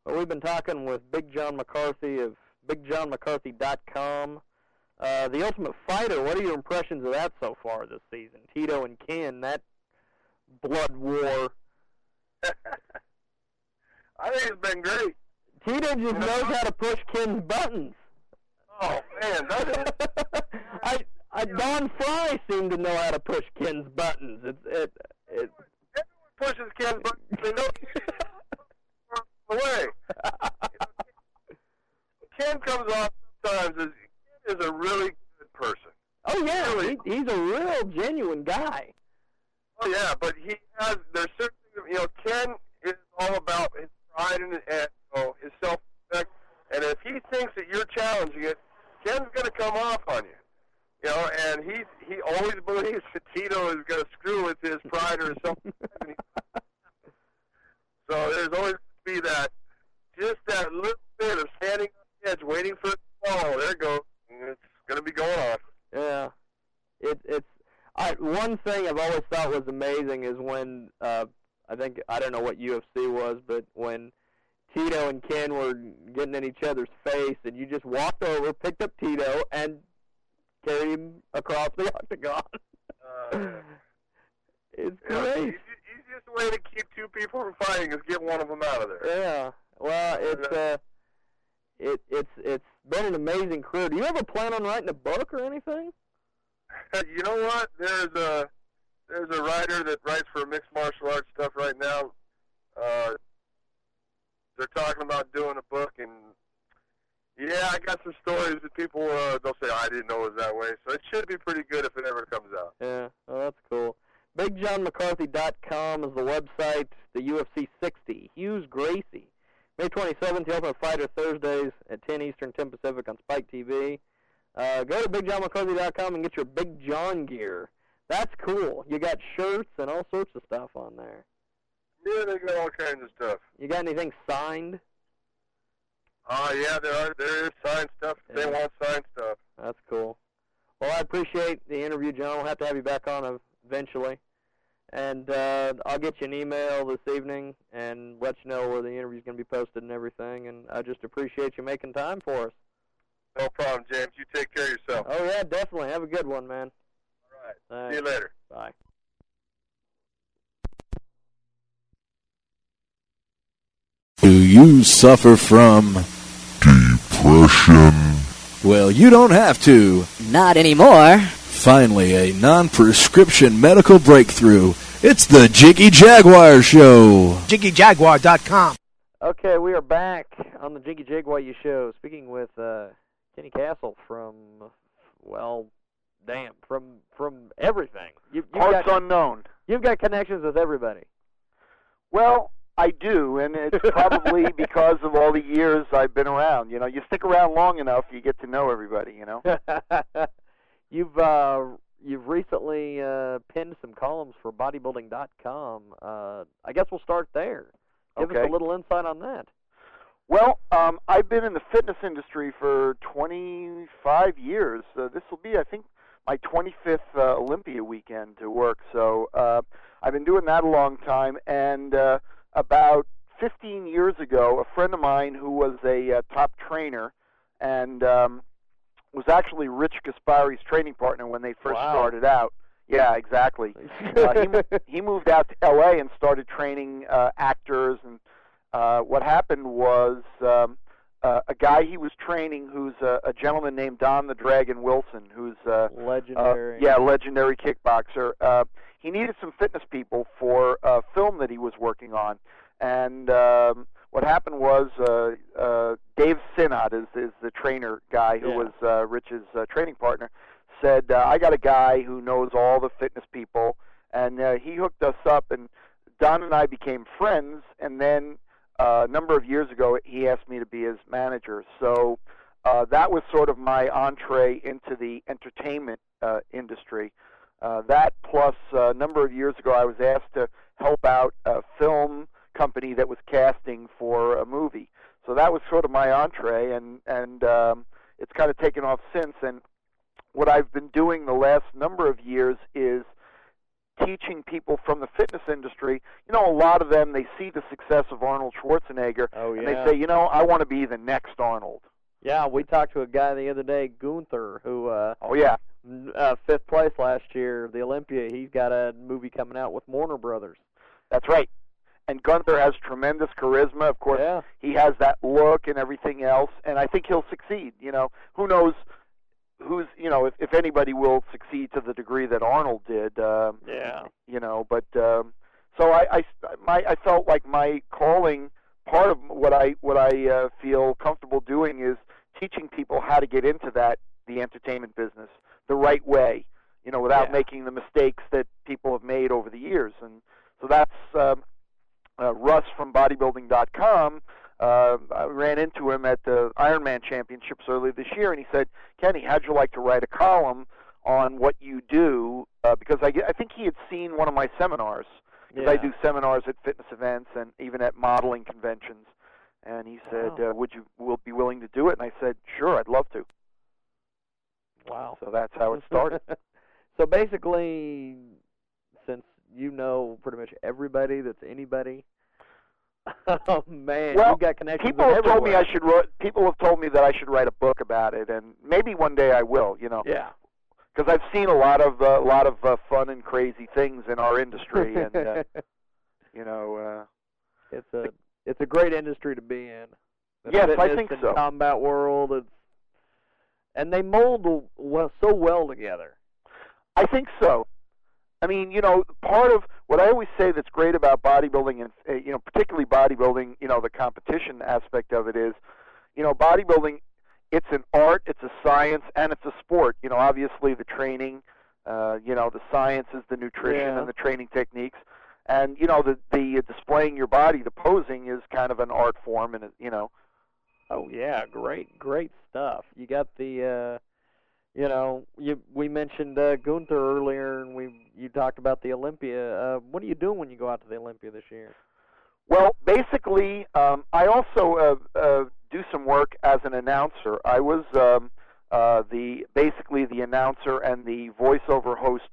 Well, we've been talking with Big John McCarthy of Big John McCarthy dot com. Uh, the Ultimate Fighter, what are your impressions of that so far this season? Tito and Ken, that blood war. I think it's been great. Tito just knows how to push Ken's buttons. Oh, man. That is... I, I, Don Fry seemed to know how to push Ken's buttons. It's, it, it... Everyone, everyone pushes Ken's buttons. They know. Away. Ken comes off sometimes as Ken is a really good person. Oh yeah, really. he, he's a real genuine guy. Oh yeah, but he has there's certain you know Ken is all about his pride and, and oh, his self-respect, and if he thinks that you're challenging it, Ken's gonna come off on you, you know. And he he always believes that Tito is gonna screw with his pride or something. So there's always be that, just that little bit of standing on the edge, waiting for it to fall. There it goes. It's going to be going on. Yeah. It, it's I, one thing I've always thought was amazing is when uh, I think, I don't know what U F C was, but when Tito and Ken were getting in each other's face, and you just walked over, picked up Tito, and carried him across the octagon. uh, it's crazy. Easiest way to keep two people from fighting is get one of them out of there. Yeah. Well, it's uh, it it's it's been an amazing career. Do you ever plan on writing a book or anything? You know what? There's a there's a writer that writes for mixed martial arts stuff right now. Uh, they're talking about doing a book, and yeah, I got some stories that people uh, they'll say, oh, I didn't know it was that way. So it should be pretty good if it ever comes out. Yeah. Well, that's cool. Big John McCarthy dot com is the website. The U F C sixty, Hughes Gracie, May twenty-seventh, the Ultimate Fighter, Thursdays at ten Eastern, ten Pacific on Spike T V. Uh, go to Big John McCarthy dot com and get your Big John gear. That's cool. You got shirts and all sorts of stuff on there. Yeah, they got all kinds of stuff. You got anything signed? Ah, uh, yeah, there are. There is signed stuff. Yeah. They want signed stuff. That's cool. Well, I appreciate the interview, John. We'll have to have you back on eventually. And uh, I'll get you an email this evening and let you know where the interview's going to be posted and everything. And I just appreciate you making time for us. No problem, James. You take care of yourself. Oh, yeah, definitely. Have a good one, man. All right. Thanks. See you later. Bye. Do you suffer from depression? Well, you don't have to. Not anymore. Finally, a non-prescription medical breakthrough. It's the Jiggy Jaguar Show. Jiggy Jaguar dot com. Okay, we are back on the Jiggy Jaguar Show, speaking with uh, Kenny Kassel from, well, damn, from from everything. You, you've Arts got, unknown. You've got connections with everybody. Well, I do, and it's probably because of all the years I've been around. You know, you stick around long enough, you get to know everybody, you know? You've uh, you've recently uh, penned some columns for bodybuilding dot com. Uh, I guess we'll start there. Give okay. us a little insight on that. Well, um, I've been in the fitness industry for twenty-five years. Uh, this will be, I think, my twenty-fifth uh, Olympia weekend to work. So uh, I've been doing that a long time. And uh, about fifteen years ago, a friend of mine who was a uh, top trainer and um, was actually Rich Gaspari's training partner when they first wow. started out. Yeah, exactly. uh, he, he moved out to L A and started training uh, actors. And uh, what happened was um, uh, a guy he was training who's a, a gentleman named Don the Dragon Wilson, who's a legendary, uh, yeah, legendary kickboxer. Uh, he needed some fitness people for a film that he was working on. And um, what happened was uh, uh, Dave Sinnott is, is the trainer guy who yeah. was uh, Rich's uh, training partner. Said, uh, I got a guy who knows all the fitness people, and uh, he hooked us up, and Don and I became friends, and then uh, a number of years ago, he asked me to be his manager. So uh, that was sort of my entree into the entertainment uh, industry. Uh, that plus uh, a number of years ago, I was asked to help out a film company that was casting for a movie. So that was sort of my entree, and, and um, it's kind of taken off since, and what I've been doing the last number of years is teaching people from the fitness industry. You know, a lot of them, they see the success of Arnold Schwarzenegger, oh, yeah. and they say, you know, I want to be the next Arnold. Yeah, we talked to a guy the other day, Günter, who uh, oh, yeah. uh, fifth place last year, the Olympia. He's got a movie coming out with Warner Brothers. That's right. And Günter has tremendous charisma. Of course, yeah. he has that look and everything else, and I think he'll succeed. You know, who knows who's, you know, if, if anybody will succeed to the degree that Arnold did, um, yeah, you know, but, um, so I, I, my, I felt like my calling, part of what I, what I, uh, feel comfortable doing is teaching people how to get into that, the entertainment business, the right way, you know, without yeah. making the mistakes that people have made over the years. And so that's, um, uh, Russ from bodybuilding dot com. Uh, I ran into him at the Ironman Championships earlier this year, and he said, Kenny, how'd you like to write a column on what you do? Uh, because I, I think he had seen one of my seminars, because yeah. I do seminars at fitness events and even at modeling conventions. And he said, wow. uh, would you will be willing to do it? And I said, sure, I'd love to. Wow. So that's how it started. So basically, since you know pretty much everybody that's anybody. Oh man, well, you got connections. People have told me I should. People have told me that I should write a book about it, and maybe one day I will. You know. Yeah. Because I've seen a lot of a uh, lot of uh, fun and crazy things in our industry, and uh, you know, uh, it's a it's a great industry to be in. The yes, I think and so. Combat world, it's, and they mold well, so well together. I think so. I mean, you know, part of what I always say that's great about bodybuilding, and uh, you know, particularly bodybuilding, you know, the competition aspect of it is, you know, bodybuilding. It's an art, it's a science, and it's a sport. You know, obviously the training, uh, you know, the sciences, the nutrition, yeah. and the training techniques, and you know, the the displaying your body, the posing is kind of an art form, and you know. Oh yeah, great, great stuff. You got the, uh, you know, you we mentioned uh, Günter earlier, and we you talked about the Olympia. Uh, what are you doing when you go out to the Olympia this year? Well, basically, um, I also. Uh, uh, do some work as an announcer. I was um, uh, the basically the announcer and the voiceover host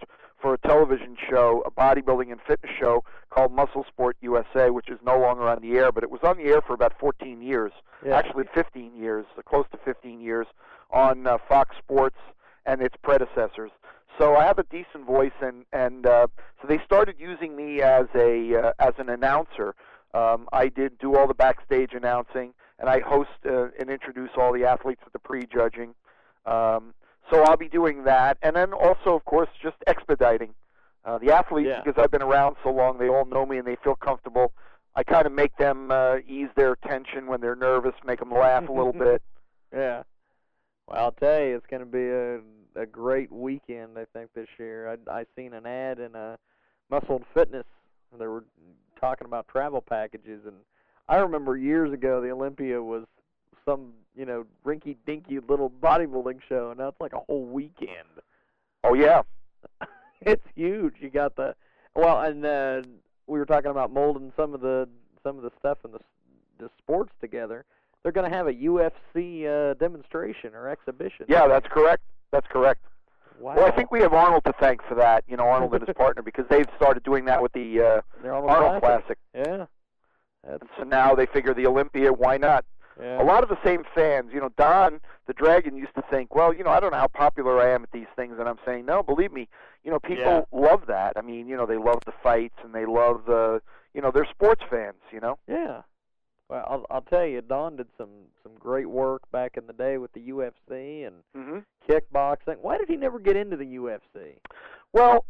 for a television show, a bodybuilding and fitness show called Muscle Sport U S A, which is no longer on the air, but it was on the air for about fourteen years, yeah. actually fifteen years, close to fifteen years, on uh, Fox Sports and its predecessors. So I have a decent voice, and, and uh, so they started using me as, a, uh, as an announcer. Um, I did do all the backstage announcing, and I host uh, and introduce all the athletes at the pre-judging. Um, so I'll be doing that, and then also, of course, just expediting uh, the athletes yeah. because I've been around so long. They all know me and they feel comfortable. I kind of make them uh, ease their tension when they're nervous, make them laugh a little bit. Yeah. Well, I'll tell you, it's going to be a, a great weekend. I think this year I I seen an ad in a Muscle and Fitness. They were talking about travel packages, and I remember years ago the Olympia was some, you know, rinky-dinky little bodybuilding show, and now it's like a whole weekend. Oh, yeah. It's huge. You got the, well, and uh, we were talking about molding some of the some of the stuff in the, the sports together. They're going to have a U F C uh, demonstration or exhibition. Yeah, that's correct. That's correct. Wow. Well, I think we have Arnold to thank for that, you know, Arnold and his partner, because they've started doing that with the uh, the Arnold, Arnold Classic. Classic. Yeah. That's and so now they figure the Olympia, why not? Yeah. A lot of the same fans, you know, Don the Dragon used to think, well, you know, I don't know how popular I am at these things, and I'm saying, no, believe me, you know, people yeah. love that. I mean, you know, they love the fights, and they love the, you know, they're sports fans, you know? Yeah. Well, I'll, I'll tell you, Don did some, some great work back in the day with the U F C and mm-hmm. kickboxing. Why did he never get into the U F C? Well,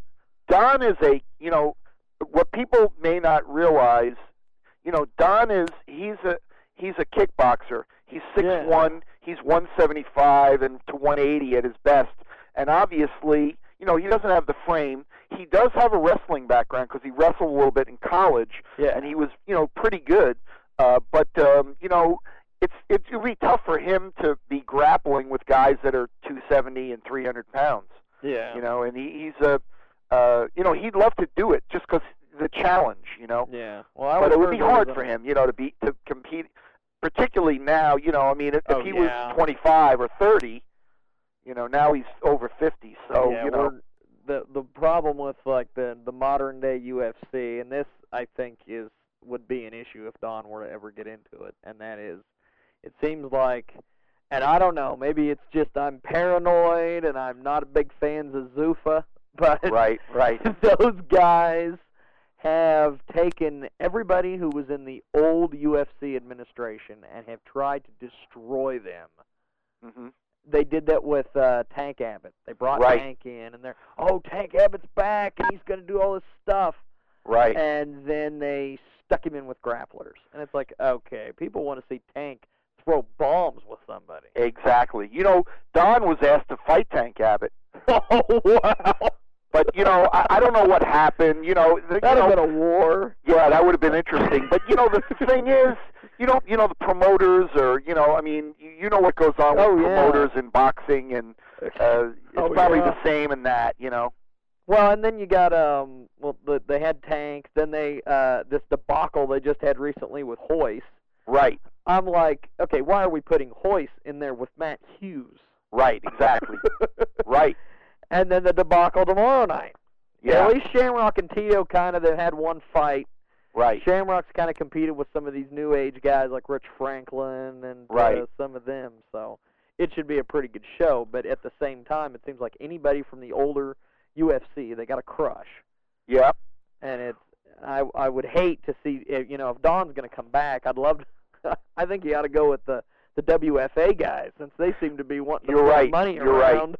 Don is a, you know, what people may not realize, you know, Don is, he's a, he's a kickboxer. He's six one, yeah. he's one seventy-five and to one eighty at his best. And obviously, you know, he doesn't have the frame. He does have a wrestling background because he wrestled a little bit in college, yeah. and he was, you know, pretty good. Uh, but, um, you know, it's, it's it would be tough for him to be grappling with guys that are two seventy and three hundred pounds. Yeah. You know, and he, he's a, uh, you know, he'd love to do it just because the challenge, you know. Yeah. Well, I but it would be hard for him, you know, to be to compete, particularly now, you know, I mean, if, oh, if he yeah. was twenty-five or thirty, you know, now he's over fifty. So, yeah, you know. The, the problem with, like, the, the modern-day U F C, and this, I think, is, would be an issue if Don were to ever get into it, and that is, it seems like, and I don't know, maybe it's just I'm paranoid and I'm not a big fan of Zuffa, but right, right. those guys have taken everybody who was in the old U F C administration and have tried to destroy them. Mm-hmm. They did that with uh, Tank Abbott. They brought right. Tank in, and they're, oh, Tank Abbott's back, and he's going to do all this stuff. Right. And then they stuck him in with grapplers. And it's like, okay, people want to see Tank throw bombs with somebody. Exactly. You know, Don was asked to fight Tank Abbott. Oh, wow. But, you know, I, I don't know what happened. You know, that would have been a war. Yeah, that would have been interesting. But, you know, the thing is, you don't, you know, the promoters or, you know, I mean, you know what goes on oh, with yeah. promoters in boxing, and uh, it's oh, probably yeah. the same in that, you know. Well, and then you got, um, well, the, they had Tank, then they, uh, this debacle they just had recently with Hoist. Right. I'm like, okay, why are we putting Hoist in there with Matt Hughes? Right, exactly. Right. And then the debacle tomorrow night. Yeah. Well, at least Shamrock and Tito kind of had one fight. Right. Shamrock's kind of competed with some of these new age guys like Rich Franklin and right. uh, some of them. So it should be a pretty good show. But at the same time, it seems like anybody from the older U F C, they got a crush. Yep. And it's I I would hate to see, you know, if Don's going to come back, I'd love to. I think you ought to go with the the W F A guys since they seem to be wanting to You're right. money You're around.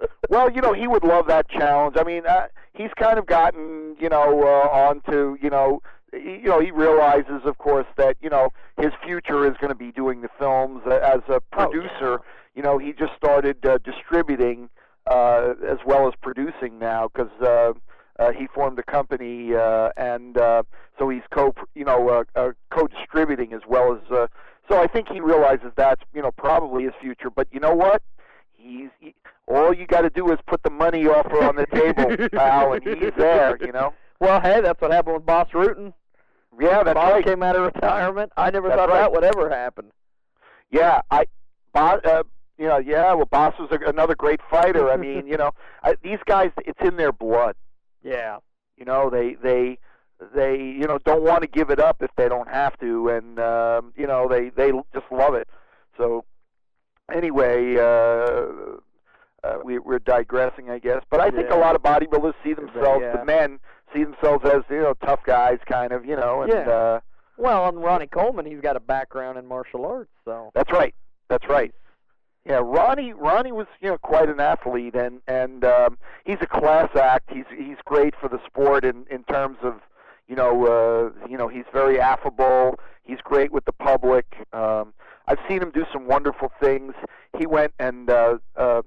Right. Well, you know, he would love that challenge. I mean, uh, he's kind of gotten, you know, uh, onto, you know, he, you know, he realizes, of course, that, you know, his future is going to be doing the films uh, as a producer. Oh, yeah. You know, he just started uh, distributing uh, as well as producing now because uh, uh, he formed a company, uh, and uh, so he's co, you know, uh, uh, co-distributing as well as. Uh, so I think he realizes that's, you know, probably his future. But you know what? He's, he, all you got to do is put the money offer on the table, pal, and he's there, you know. Well, hey, that's what happened with Boss Rutan. Yeah, that's Boss right. came out of retirement. I never that's thought right. that would ever happen. Yeah, I, Boss, uh, you know, yeah. Well, Boss was a, another great fighter. I mean, you know, I, these guys, it's in their blood. Yeah. You know, they, they, they, you know, don't want to give it up if they don't have to, and um, you know, they, they just love it. So. Anyway, uh, uh, we, we're digressing, I guess. But I think yeah. a lot of bodybuilders see themselves, yeah. the men see themselves as, you know, tough guys, kind of, you know. And, yeah. Uh, well, and Ronnie Coleman, he's got a background in martial arts, so. That's right. That's right. Yeah, Ronnie. Ronnie was, you know, quite an athlete, and and um, he's a class act. He's he's great for the sport in in terms of, you know, uh, you know, he's very affable. He's great with the public. Um, I've seen him do some wonderful things. He went and uh, uh,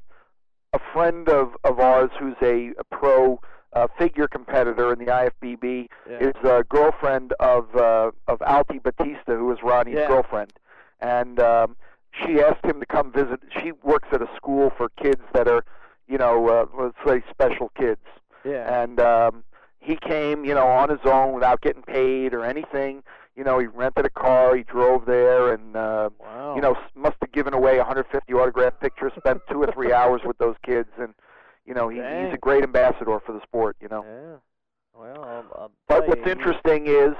a friend of, of ours who's a, a pro uh, figure competitor in the I F B B yeah. is a girlfriend of uh, of Alti Batista, who is Ronnie's yeah. girlfriend. And um, she asked him to come visit. She works at a school for kids that are, you know, uh, let's say special kids. Yeah. And um, he came, you know, on his own without getting paid or anything. You know, he rented a car, he drove there, and, uh, wow. you know, must have given away one hundred fifty autographed pictures, spent two or three hours with those kids, and, you know, he, he's a great ambassador for the sport, you know. Yeah. Well, I'll, I'll But what's you. interesting is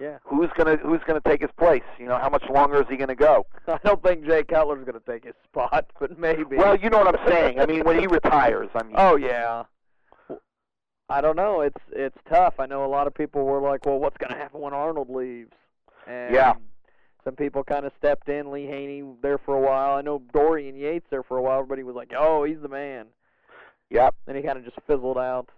yeah. who's going to who's gonna take his place? You know, how much longer is he going to go? I don't think Jay Cutler's going to take his spot, but maybe. Well, you know what I'm saying. I mean, when he retires, I mean. Oh, yeah. I don't know. It's it's tough. I know a lot of people were like, well, what's going to happen when Arnold leaves? And yeah. some people kind of stepped in. Lee Haney there for a while. I know Dorian Yates there for a while. Everybody was like, oh, he's the man. Yep. And he kind of just fizzled out.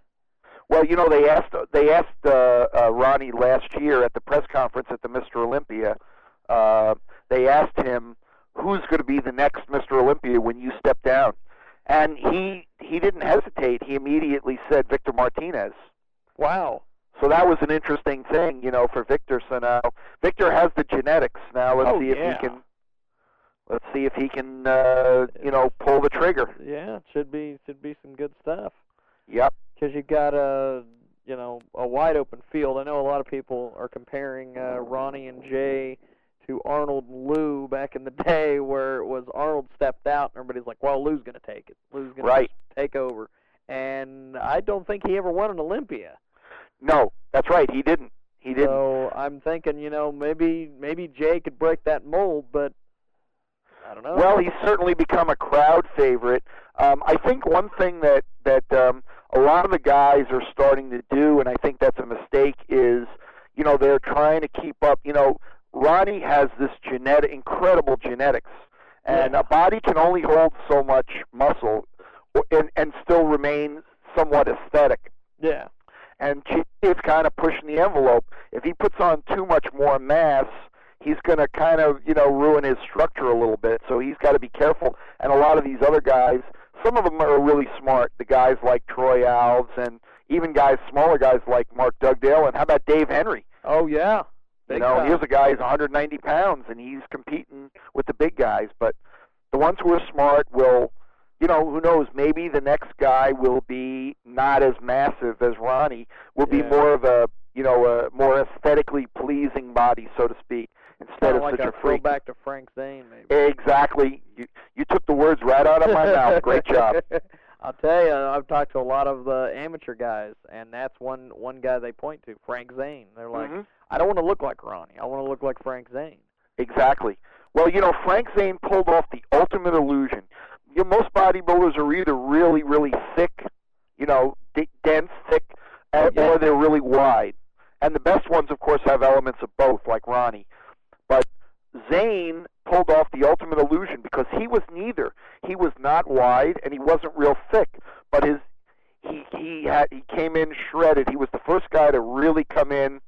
Well, you know, they asked they asked uh, uh, Ronnie last year at the press conference at the Mister Olympia, uh, they asked him, who's going to be the next Mister Olympia when you step down? And he he didn't hesitate. He immediately said Victor Martinez. Wow. So that was an interesting thing, you know, for Victor. So now Victor has the genetics. Now let's oh, see if yeah. he can. Let's see if he can, uh, you know, pull the trigger. Yeah, it should be should be some good stuff. Yep. Because you got a you know a wide open field. I know a lot of people are comparing uh, Ronnie and Jay to Arnold and Lou back in the day, where it was Arnold stepped out and everybody's like, well, Lou's going to take it. Lou's going right. to take over. And I don't think he ever won an Olympia. No, that's right. He didn't. He didn't. So I'm thinking, you know, maybe maybe Jay could break that mold, but I don't know. Well, he's certainly become a crowd favorite. Um, I think one thing that, that um, a lot of the guys are starting to do, and I think that's a mistake, is, you know, they're trying to keep up, you know, Ronnie has this genetic, incredible genetics, and yeah. a body can only hold so much muscle and, and still remain somewhat aesthetic. Yeah. And Jay's kind of pushing the envelope. If he puts on too much more mass, he's going to kind of, you know, ruin his structure a little bit, so he's got to be careful. And a lot of these other guys, some of them are really smart, the guys like Troy Alves and even guys, smaller guys like Mark Dugdale, and how about Dave Henry? Oh, yeah. You know, here's a guy who's one hundred ninety pounds, and he's competing with the big guys. But the ones who are smart will, you know, who knows, maybe the next guy will be not as massive as Ronnie, will yeah. be more of a, you know, a more aesthetically pleasing body, so to speak, instead of like such a freak. Back to Frank Zane, maybe. Exactly. You, you took the words right out of my mouth. Great job. I'll tell you, I've talked to a lot of the amateur guys, and that's one one guy they point to, Frank Zane. They're like, mm-hmm. I don't want to look like Ronnie. I want to look like Frank Zane. Exactly. Well, you know, Frank Zane pulled off the ultimate illusion. You know, most bodybuilders are either really, really thick, you know, dense, thick, oh, yeah. or they're really wide. And the best ones, of course, have elements of both, like Ronnie. But Zane pulled off the ultimate illusion because he was neither. He was not wide and he wasn't real thick, but his he he had he came in shredded. He was the first guy to really come in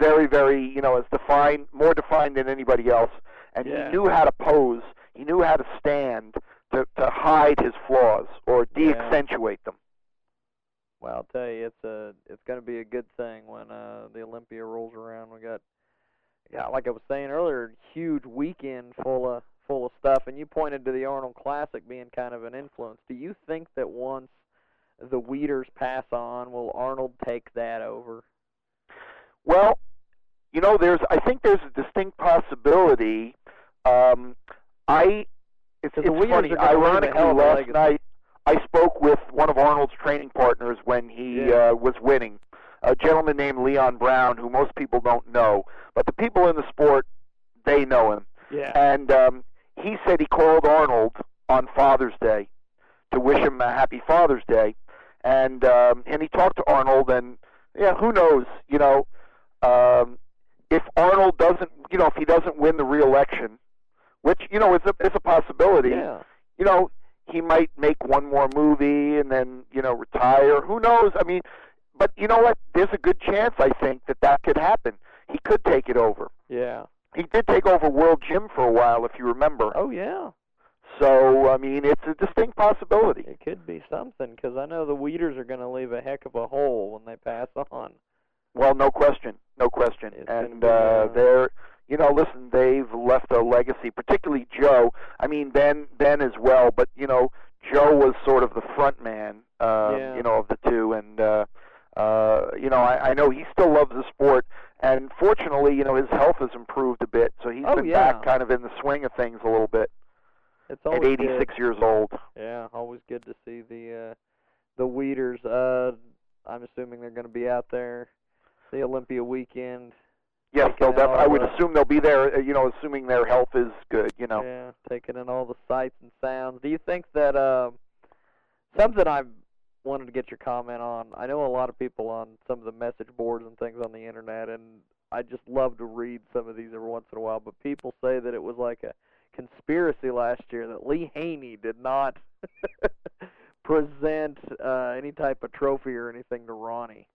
very, very, you know, as defined, more defined than anybody else. And yeah. he knew how to pose. He knew how to stand to to hide his flaws or de-accentuate yeah. them. Well, I'll tell you, it's a it's going to be a good thing when uh, the Olympia rolls around. We got. Yeah, like I was saying earlier, huge weekend full of full of stuff. And you pointed to the Arnold Classic being kind of an influence. Do you think that once the Weeders pass on, will Arnold take that over? Well, you know, there's I think there's a distinct possibility. Um, I it's, it's funny. Ironically, last night I spoke with one of Arnold's training partners when he yeah. uh, was winning. A gentleman named Leon Brown, who most people don't know, but the people in the sport, they know him. Yeah. And um, he said he called Arnold on Father's Day to wish him a happy Father's Day, and um, and he talked to Arnold, and yeah, who knows, you know, um, if Arnold doesn't, you know, if he doesn't win the re-election, which you know is a is a possibility, yeah. you know, he might make one more movie and then you know retire. Who knows? I mean. But you know what? There's a good chance, I think, that that could happen. He could take it over. Yeah. He did take over World Gym for a while, if you remember. Oh, yeah. So, I mean, it's a distinct possibility. It could be something, because I know the Weeders are going to leave a heck of a hole when they pass on. Well, no question. No question. It's and uh, they're, you know, listen, they've left a legacy, particularly Joe. I mean, Ben, Ben as well, but, you know, Joe was sort of the front man, uh, yeah. you know, of the two, and... Uh, Uh, you know, I, I know he still loves the sport, and fortunately, you know, his health has improved a bit, so he's oh, been yeah. back kind of in the swing of things a little bit. It's always at eighty-six good. Years old. Yeah, always good to see the uh, the Weeders. Uh, I'm assuming they're going to be out there the Olympia weekend. Yes, they'll def I would the, assume they'll be there. You know, assuming their health is good. You know, yeah, taking in all the sights and sounds. Do you think that uh, something I've wanted to get your comment on. I know a lot of people on some of the message boards and things on the internet, and I just love to read some of these every once in a while, but people say that it was like a conspiracy last year that Lee Haney did not present uh, any type of trophy or anything to Ronnie.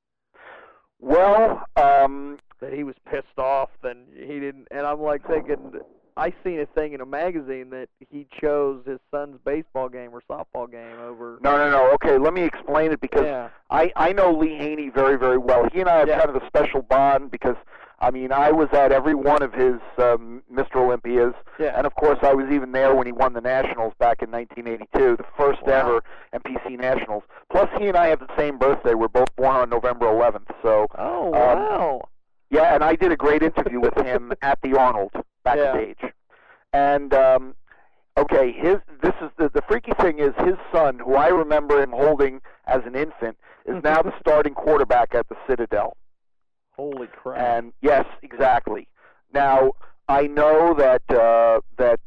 Well, um... that he was pissed off, then he didn't, and I'm like thinking, I seen a thing in a magazine that he chose his son's baseball game or softball game over. No, no, no. Okay, let me explain it because yeah. I, I know Lee Haney very, very well. He and I have yeah. kind of a special bond because, I mean, I was at every one of his um, Mister Olympias. Yeah. And, of course, I was even there when he won the Nationals back in nineteen eighty-two, the first wow. ever M P C Nationals. Plus, he and I have the same birthday. We're both born on November eleventh. So, oh, wow. Um, yeah, and I did a great interview with him at the Arnold. Backstage, yeah. and um, okay, his this is the the freaky thing is his son, who I remember him holding as an infant, is now the starting quarterback at the Citadel. Holy crap! And yes, exactly. Now I know that uh, that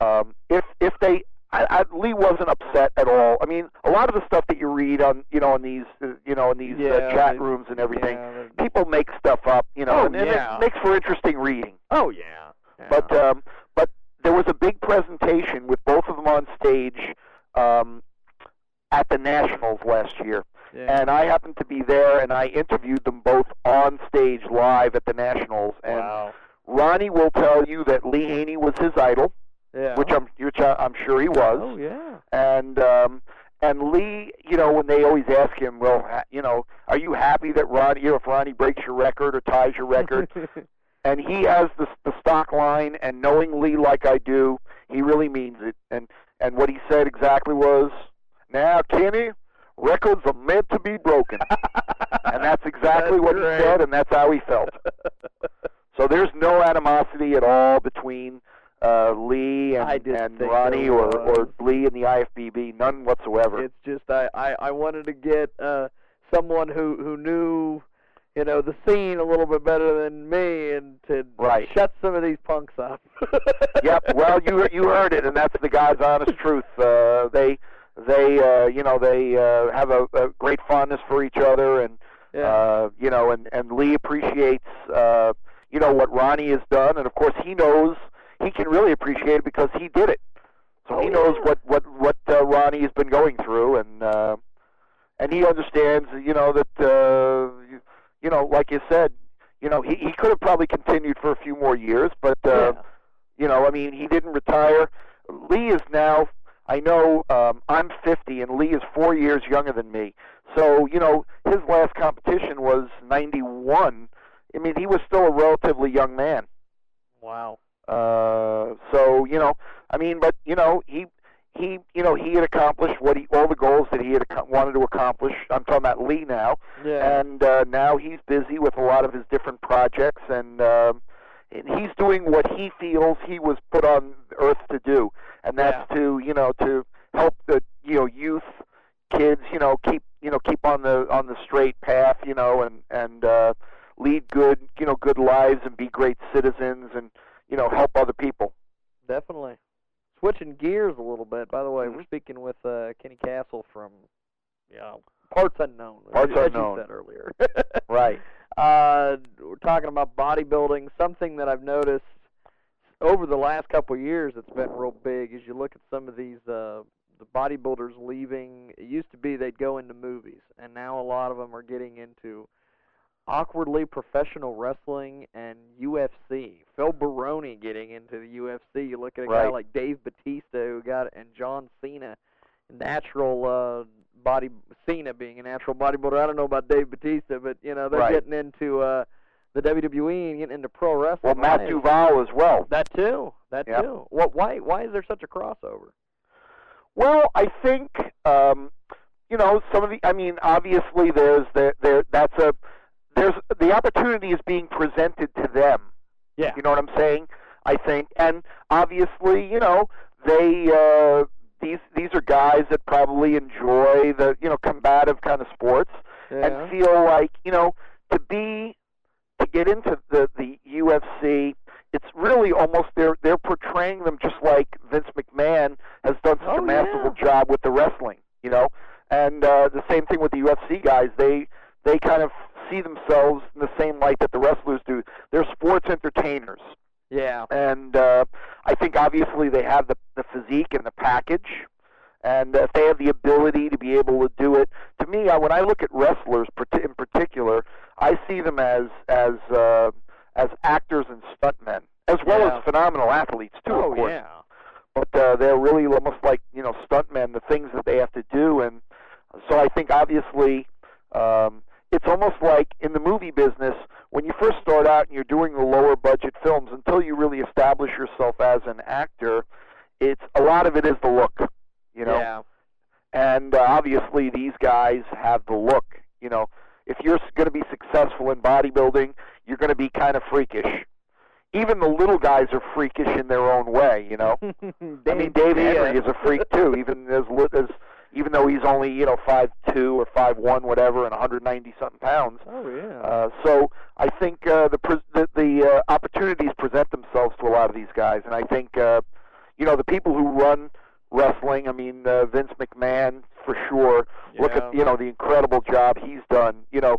um, if if they I, I, Lee wasn't upset at all. I mean, a lot of the stuff that you read on you know in these uh, you know in these yeah, uh, chat they, rooms and everything, yeah, they, people make stuff up. You know, oh, and, and yeah. it makes for interesting reading. Oh yeah. Yeah. But um, but there was a big presentation with both of them on stage um, at the Nationals last year, yeah. and I happened to be there, and I interviewed them both on stage live at the Nationals. And wow. Ronnie will tell you that Lee Haney was his idol, yeah. which I'm which I'm sure he was. Oh yeah. And um, and Lee, you know, when they always ask him, well, you know, are you happy that Ronnie, you know, if Ronnie breaks your record or ties your record? And he has the, the stock line, and knowing Lee like I do, he really means it. And and what he said exactly was, "Now, Kenny, records are meant to be broken." And that's exactly that's what great. He said, and that's how he felt. So there's no animosity at all between uh, Lee and, and Ronnie or, or Lee in the I F B B, none whatsoever. It's just I, I, I wanted to get uh, someone who, who knew, you know, the scene a little bit better than me, and to right. shut some of these punks up. Yep. Well, you you heard it, and that's the guy's honest truth. Uh, they they uh, you know they uh, have a, a great fondness for each other, and yeah. uh, you know, and and Lee appreciates uh, you know what Ronnie has done, and of course he knows. He can really appreciate it because he did it, so oh, he knows yeah. what what what uh, Ronnie has been going through, and uh, and he understands, you know, that uh, you, you know, like you said, you know, he he could have probably continued for a few more years, but uh, yeah. you know, I mean, he didn't retire. Lee is now, I know, um, I'm fifty, and Lee is four years younger than me, so you know, his last competition was ninety-one. I mean, he was still a relatively young man. Wow. Uh, so, you know, I mean, but, you know, he, he, you know, he had accomplished what he, all the goals that he had wanted to accomplish. I'm talking about Lee now. Yeah. And, uh, now he's busy with a lot of his different projects, and, um, and he's doing what he feels he was put on earth to do. And that's yeah. to, you know, to help the, you know, youth kids, you know, keep, you know, keep on the, on the straight path, you know, and, and, uh, lead good, you know, good lives and be great citizens and, you know, help other people. Definitely. Switching gears a little bit, by the way, mm-hmm. we're speaking with uh, Kenny Kassel from you know, Parts Unknown. Parts as Unknown. You said earlier. Right. Uh, we're talking about bodybuilding. Something that I've noticed over the last couple of years that's been real big is you look at some of these uh, the bodybuilders leaving. It used to be they'd go into movies, and now a lot of them are getting into awkwardly professional wrestling and U F C. Phil Baroni getting into the U F C. You look at a right. guy like Dave Bautista who got and John Cena, natural uh, body Cena being a natural bodybuilder. I don't know about Dave Bautista, but you know they're right. getting into uh, the W W E and getting into pro wrestling. Well, Matt right. Duvall as well. That too. That yep. too. What? Why? Why is there such a crossover? Well, I think um, you know some of the. I mean, obviously there's there there that's a There's, the opportunity is being presented to them. Yeah. You know what I'm saying? I think, and obviously, you know, they uh, these these are guys that probably enjoy the you know combative kind of sports yeah. and feel like you know to be to get into the the U F C. It's really almost they're they're portraying them just like Vince McMahon has done such oh, a masterful yeah. job with the wrestling. You know, and uh, the same thing with the U F C guys. They they kind of see themselves in the same light that the wrestlers do. They're sports entertainers. Yeah. And uh, I think obviously they have the, the physique and the package, and if they have the ability to be able to do it. To me, I, when I look at wrestlers in particular, I see them as as uh, as actors and stuntmen, as well yeah. as phenomenal athletes too. Oh, of course. Yeah. But uh, they're really almost like you know stuntmen. The things that they have to do, and so I think obviously. Um, It's almost like in the movie business, when you first start out and you're doing the lower budget films, until you really establish yourself as an actor, it's a lot of it is the look, you know. Yeah. And uh, obviously these guys have the look, you know. If you're going to be successful in bodybuilding, you're going to be kind of freakish. Even the little guys are freakish in their own way, you know. I mean, Dave yeah. Henry is a freak too, even as as. Even though he's only, you know, five two or five one, whatever, and one hundred ninety something pounds. Oh, yeah. Uh, so I think uh, the pres the, the uh, opportunities present themselves to a lot of these guys. And I think, uh, you know, the people who run wrestling, I mean, uh, Vince McMahon, for sure, yeah. look at, you know, the incredible job he's done, you know,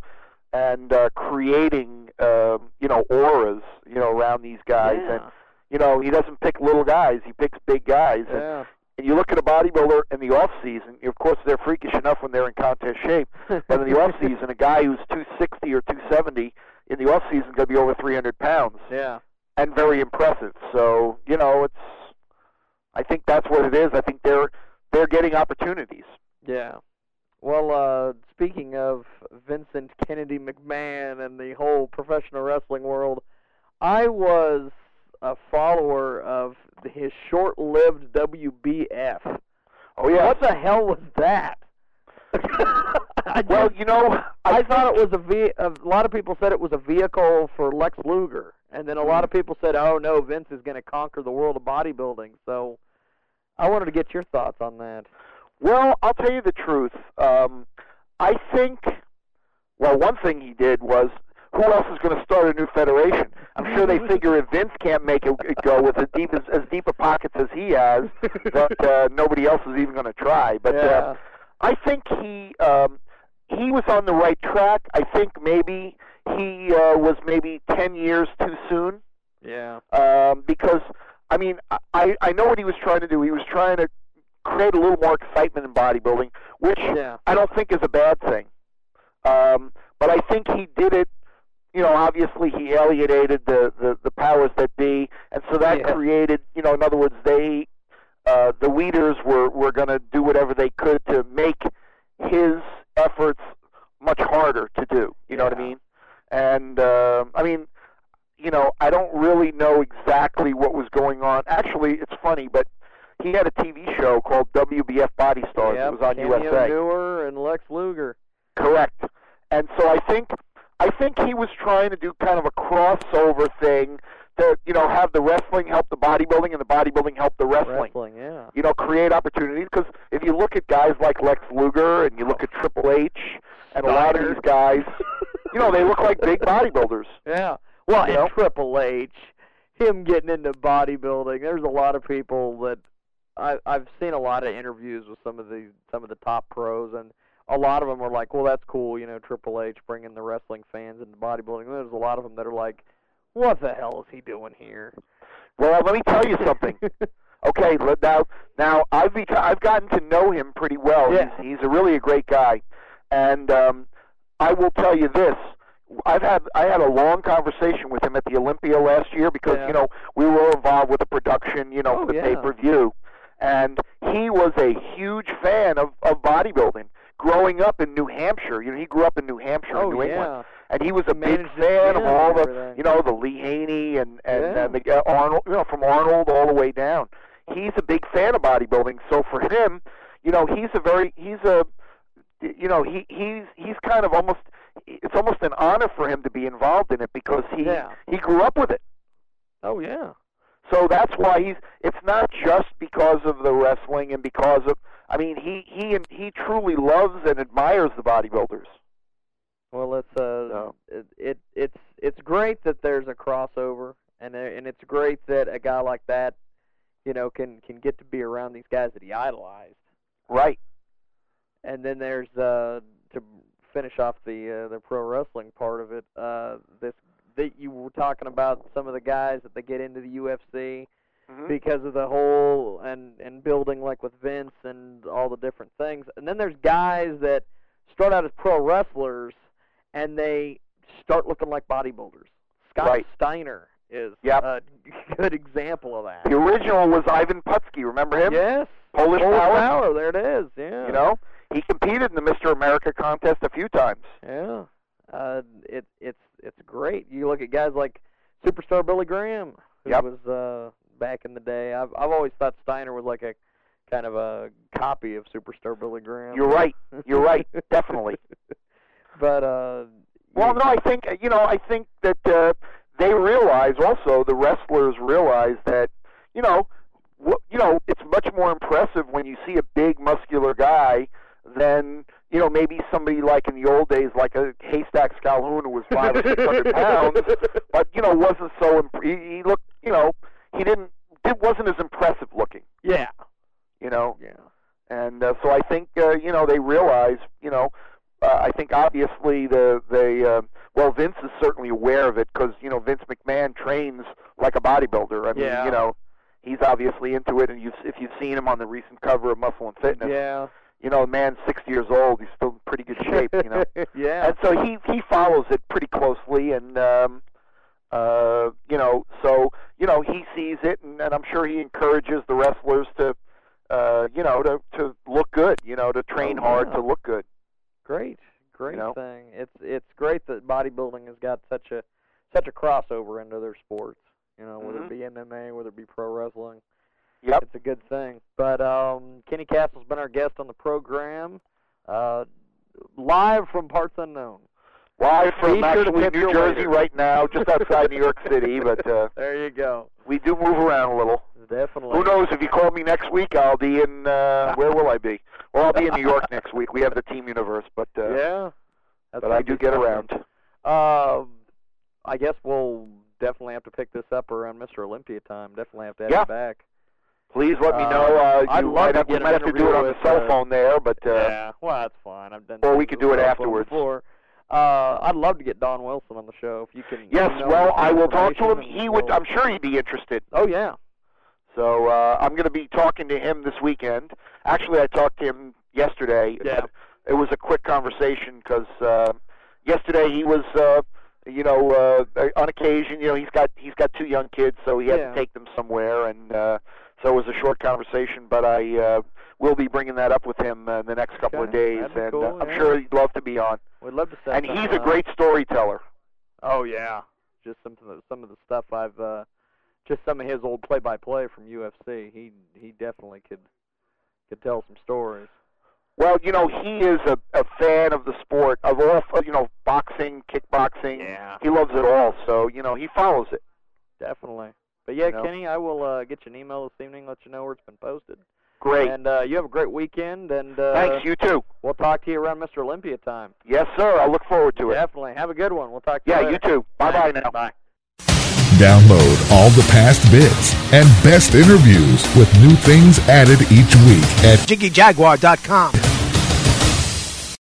and uh, creating, uh, you know, auras, you know, around these guys. Yeah. And, you know, he doesn't pick little guys. He picks big guys. Yeah. And, And you look at a bodybuilder in the off-season, of course they're freakish enough when they're in contest shape, but in the off-season, a guy who's two sixty or two seventy in the off-season is going to be over three hundred pounds. Yeah. And very impressive. So, you know, it's. I think that's what it is. I think they're, they're getting opportunities. Yeah. Well, uh, speaking of Vincent Kennedy McMahon and the whole professional wrestling world, I was a follower of his short-lived W B F. Oh yeah, what the hell was that? Well, you know, I, I thought it was a ve a lot of people said it was a vehicle for Lex Luger. And then a lot of people said, oh, no, Vince is going to conquer the world of bodybuilding. So I wanted to get your thoughts on that. Well, I'll tell you the truth. Um, I think, well, one thing he did was, who else is going to start a new federation? I'm sure they figure if Vince can't make it go with as deep as, as deep a pockets as he has, that uh, nobody else is even going to try. But yeah. uh, I think he um, he was on the right track. I think maybe he uh, was maybe ten years too soon. Yeah. Um, because I mean, I I know what he was trying to do. He was trying to create a little more excitement in bodybuilding, which yeah. I don't think is a bad thing. Um, but I think he did it. You know, obviously he alienated the, the, the powers that be, and so that yeah. created, you know, in other words, they, uh, the leaders were, were going to do whatever they could to make his efforts much harder to do, you yeah. know what I mean? And, uh, I mean, you know, I don't really know exactly what was going on. Actually, it's funny, but he had a T V show called W B F Body Stars. Yep. It was on Kenny U S A. Kenny Newer and Lex Luger. Correct. And so I think... I think he was trying to do kind of a crossover thing to, you know, have the wrestling help the bodybuilding and the bodybuilding help the wrestling. Wrestling, yeah. You know, create opportunities, because if you look at guys like Lex Luger and you look at Triple H and a lot of these guys, you know, they look like big bodybuilders. Yeah. Well, and know? Triple H, him getting into bodybuilding, there's a lot of people that I, I've seen a lot of interviews with some of the some of the top pros, and a lot of them are like, well, that's cool, you know, Triple H bringing the wrestling fans into bodybuilding. There's a lot of them that are like, what the hell is he doing here? Well, let me tell you something. Okay, now now I've become, I've gotten to know him pretty well. Yeah. He's, he's a really a great guy, and um, I will tell you this: I've had I had a long conversation with him at the Olympia last year because yeah. you know we were involved with the production, you know, oh, for the yeah. pay-per-view, and he was a huge fan of of bodybuilding. Growing up in New Hampshire, you know, he grew up in New Hampshire, oh, New yeah. England, and he was a big fan of all the, everything. you know, the Lee Haney and and, yeah. and the uh, Arnold, you know, from Arnold all the way down. He's a big fan of bodybuilding, so for him, you know, he's a very, he's a, you know, he he's he's kind of almost, it's almost an honor for him to be involved in it because he yeah. he grew up with it. Oh yeah. So that's why he's. It's not just because of the wrestling and because of. I mean, he he he truly loves and admires the bodybuilders. Well, it's uh, no. it, it it's it's great that there's a crossover, and and it's great that a guy like that, you know, can can get to be around these guys that he idolized. Right. And then there's uh, to finish off the uh, the pro wrestling part of it. Uh, this that you were talking about some of the guys that they get into the U F C. Mm-hmm. Because of the whole and and building like with Vince and all the different things, and then there's guys that start out as pro wrestlers and they start looking like bodybuilders. Scott right. Steiner is yep. a good example of that. The original was Ivan Putski. Remember him? Yes, Polish, Polish Power. Power. There it is. Yeah, you know he competed in the Mister America contest a few times. Yeah, uh, it it's it's great. You look at guys like Superstar Billy Graham, who yep. was. Uh, Back in the day, I've I've always thought Steiner was like a kind of a copy of Superstar Billy Graham. You're right. You're right. Definitely. But uh, well, no, I think you know I think that uh, they realize also the wrestlers realize that you know w you know it's much more impressive when you see a big muscular guy than you know maybe somebody like in the old days like a Haystack Calhoun who was five or six hundred pounds, but you know wasn't so imp he, he looked you know. He didn't. It wasn't as impressive looking. Yeah, you know. Yeah. And uh, so I think uh, you know they realize. You know, uh, I think obviously the the uh, well Vince is certainly aware of it because you know Vince McMahon trains like a bodybuilder. I mean, yeah. you know, he's obviously into it. And you, if you've seen him on the recent cover of Muscle and Fitness, yeah. you know, a man's sixty years old. He's still in pretty good shape. You know. yeah. And so he he follows it pretty closely and. Um, Uh, you know, so, you know, he sees it, and, and I'm sure he encourages the wrestlers to, uh, you know, to, to look good, you know, to train oh, yeah. hard to look good. Great, great you know? thing. It's it's great that bodybuilding has got such a such a crossover into their sports, you know, whether mm-hmm. it be M M A, whether it be pro wrestling. Yep. It's a good thing. But um, Kenny Kassel's been our guest on the program, uh, live from Parts Unknown. Live from actually New Jersey right now, just outside New York City. But uh, there you go. We do move around a little. Definitely. Who knows? If you call me next week, I'll be in. Uh, where will I be? Well, I'll be in New York next week. We have the Team Universe, but uh, yeah, but I do get around. Um, I guess we'll definitely have to pick this up around Mister Olympia time. Definitely have to have yeah. you back. Please let me know. Uh, I'd love to have, get we might have to do it on the cell phone there, but uh, yeah, well, that's fine. I've done. Or we could do it afterwards. Before. Uh, I'd love to get Don Wilson on the show if you can. Yes, you know, well, I will talk to him. He would. I'm sure he'd be interested. Oh yeah. So uh, I'm going to be talking to him this weekend. Actually, I talked to him yesterday. Yeah. It was a quick conversation because uh, yesterday he was, uh, you know, uh, on occasion, you know, he's got he's got two young kids, so he had yeah. to take them somewhere, and uh, so it was a short conversation. But I uh, will be bringing that up with him uh, in the next couple okay. of days, and cool, uh, yeah. I'm sure he'd love to be on. We'd love to. And he's a great storyteller. Oh yeah, just some of the, some of the stuff I've. Uh... Just some of his old play-by-play from U F C. He he definitely could could tell some stories. Well, you know, he is a, a fan of the sport of all, you know, boxing, kickboxing. Yeah. He loves it all, so you know he follows it. Definitely. But yeah, you know? Kenny, I will uh, get you an email this evening, let you know where it's been posted. Great. And uh, you have a great weekend. And uh, thanks. You too. We'll talk to you around Mister Olympia time. Yes, sir. I look forward to it. Definitely. Have a good one. We'll talk to yeah, you. Yeah, you too. Bye bye now. Bye. Download all the past bits and best interviews with new things added each week at Jiggy Jaguar dot com.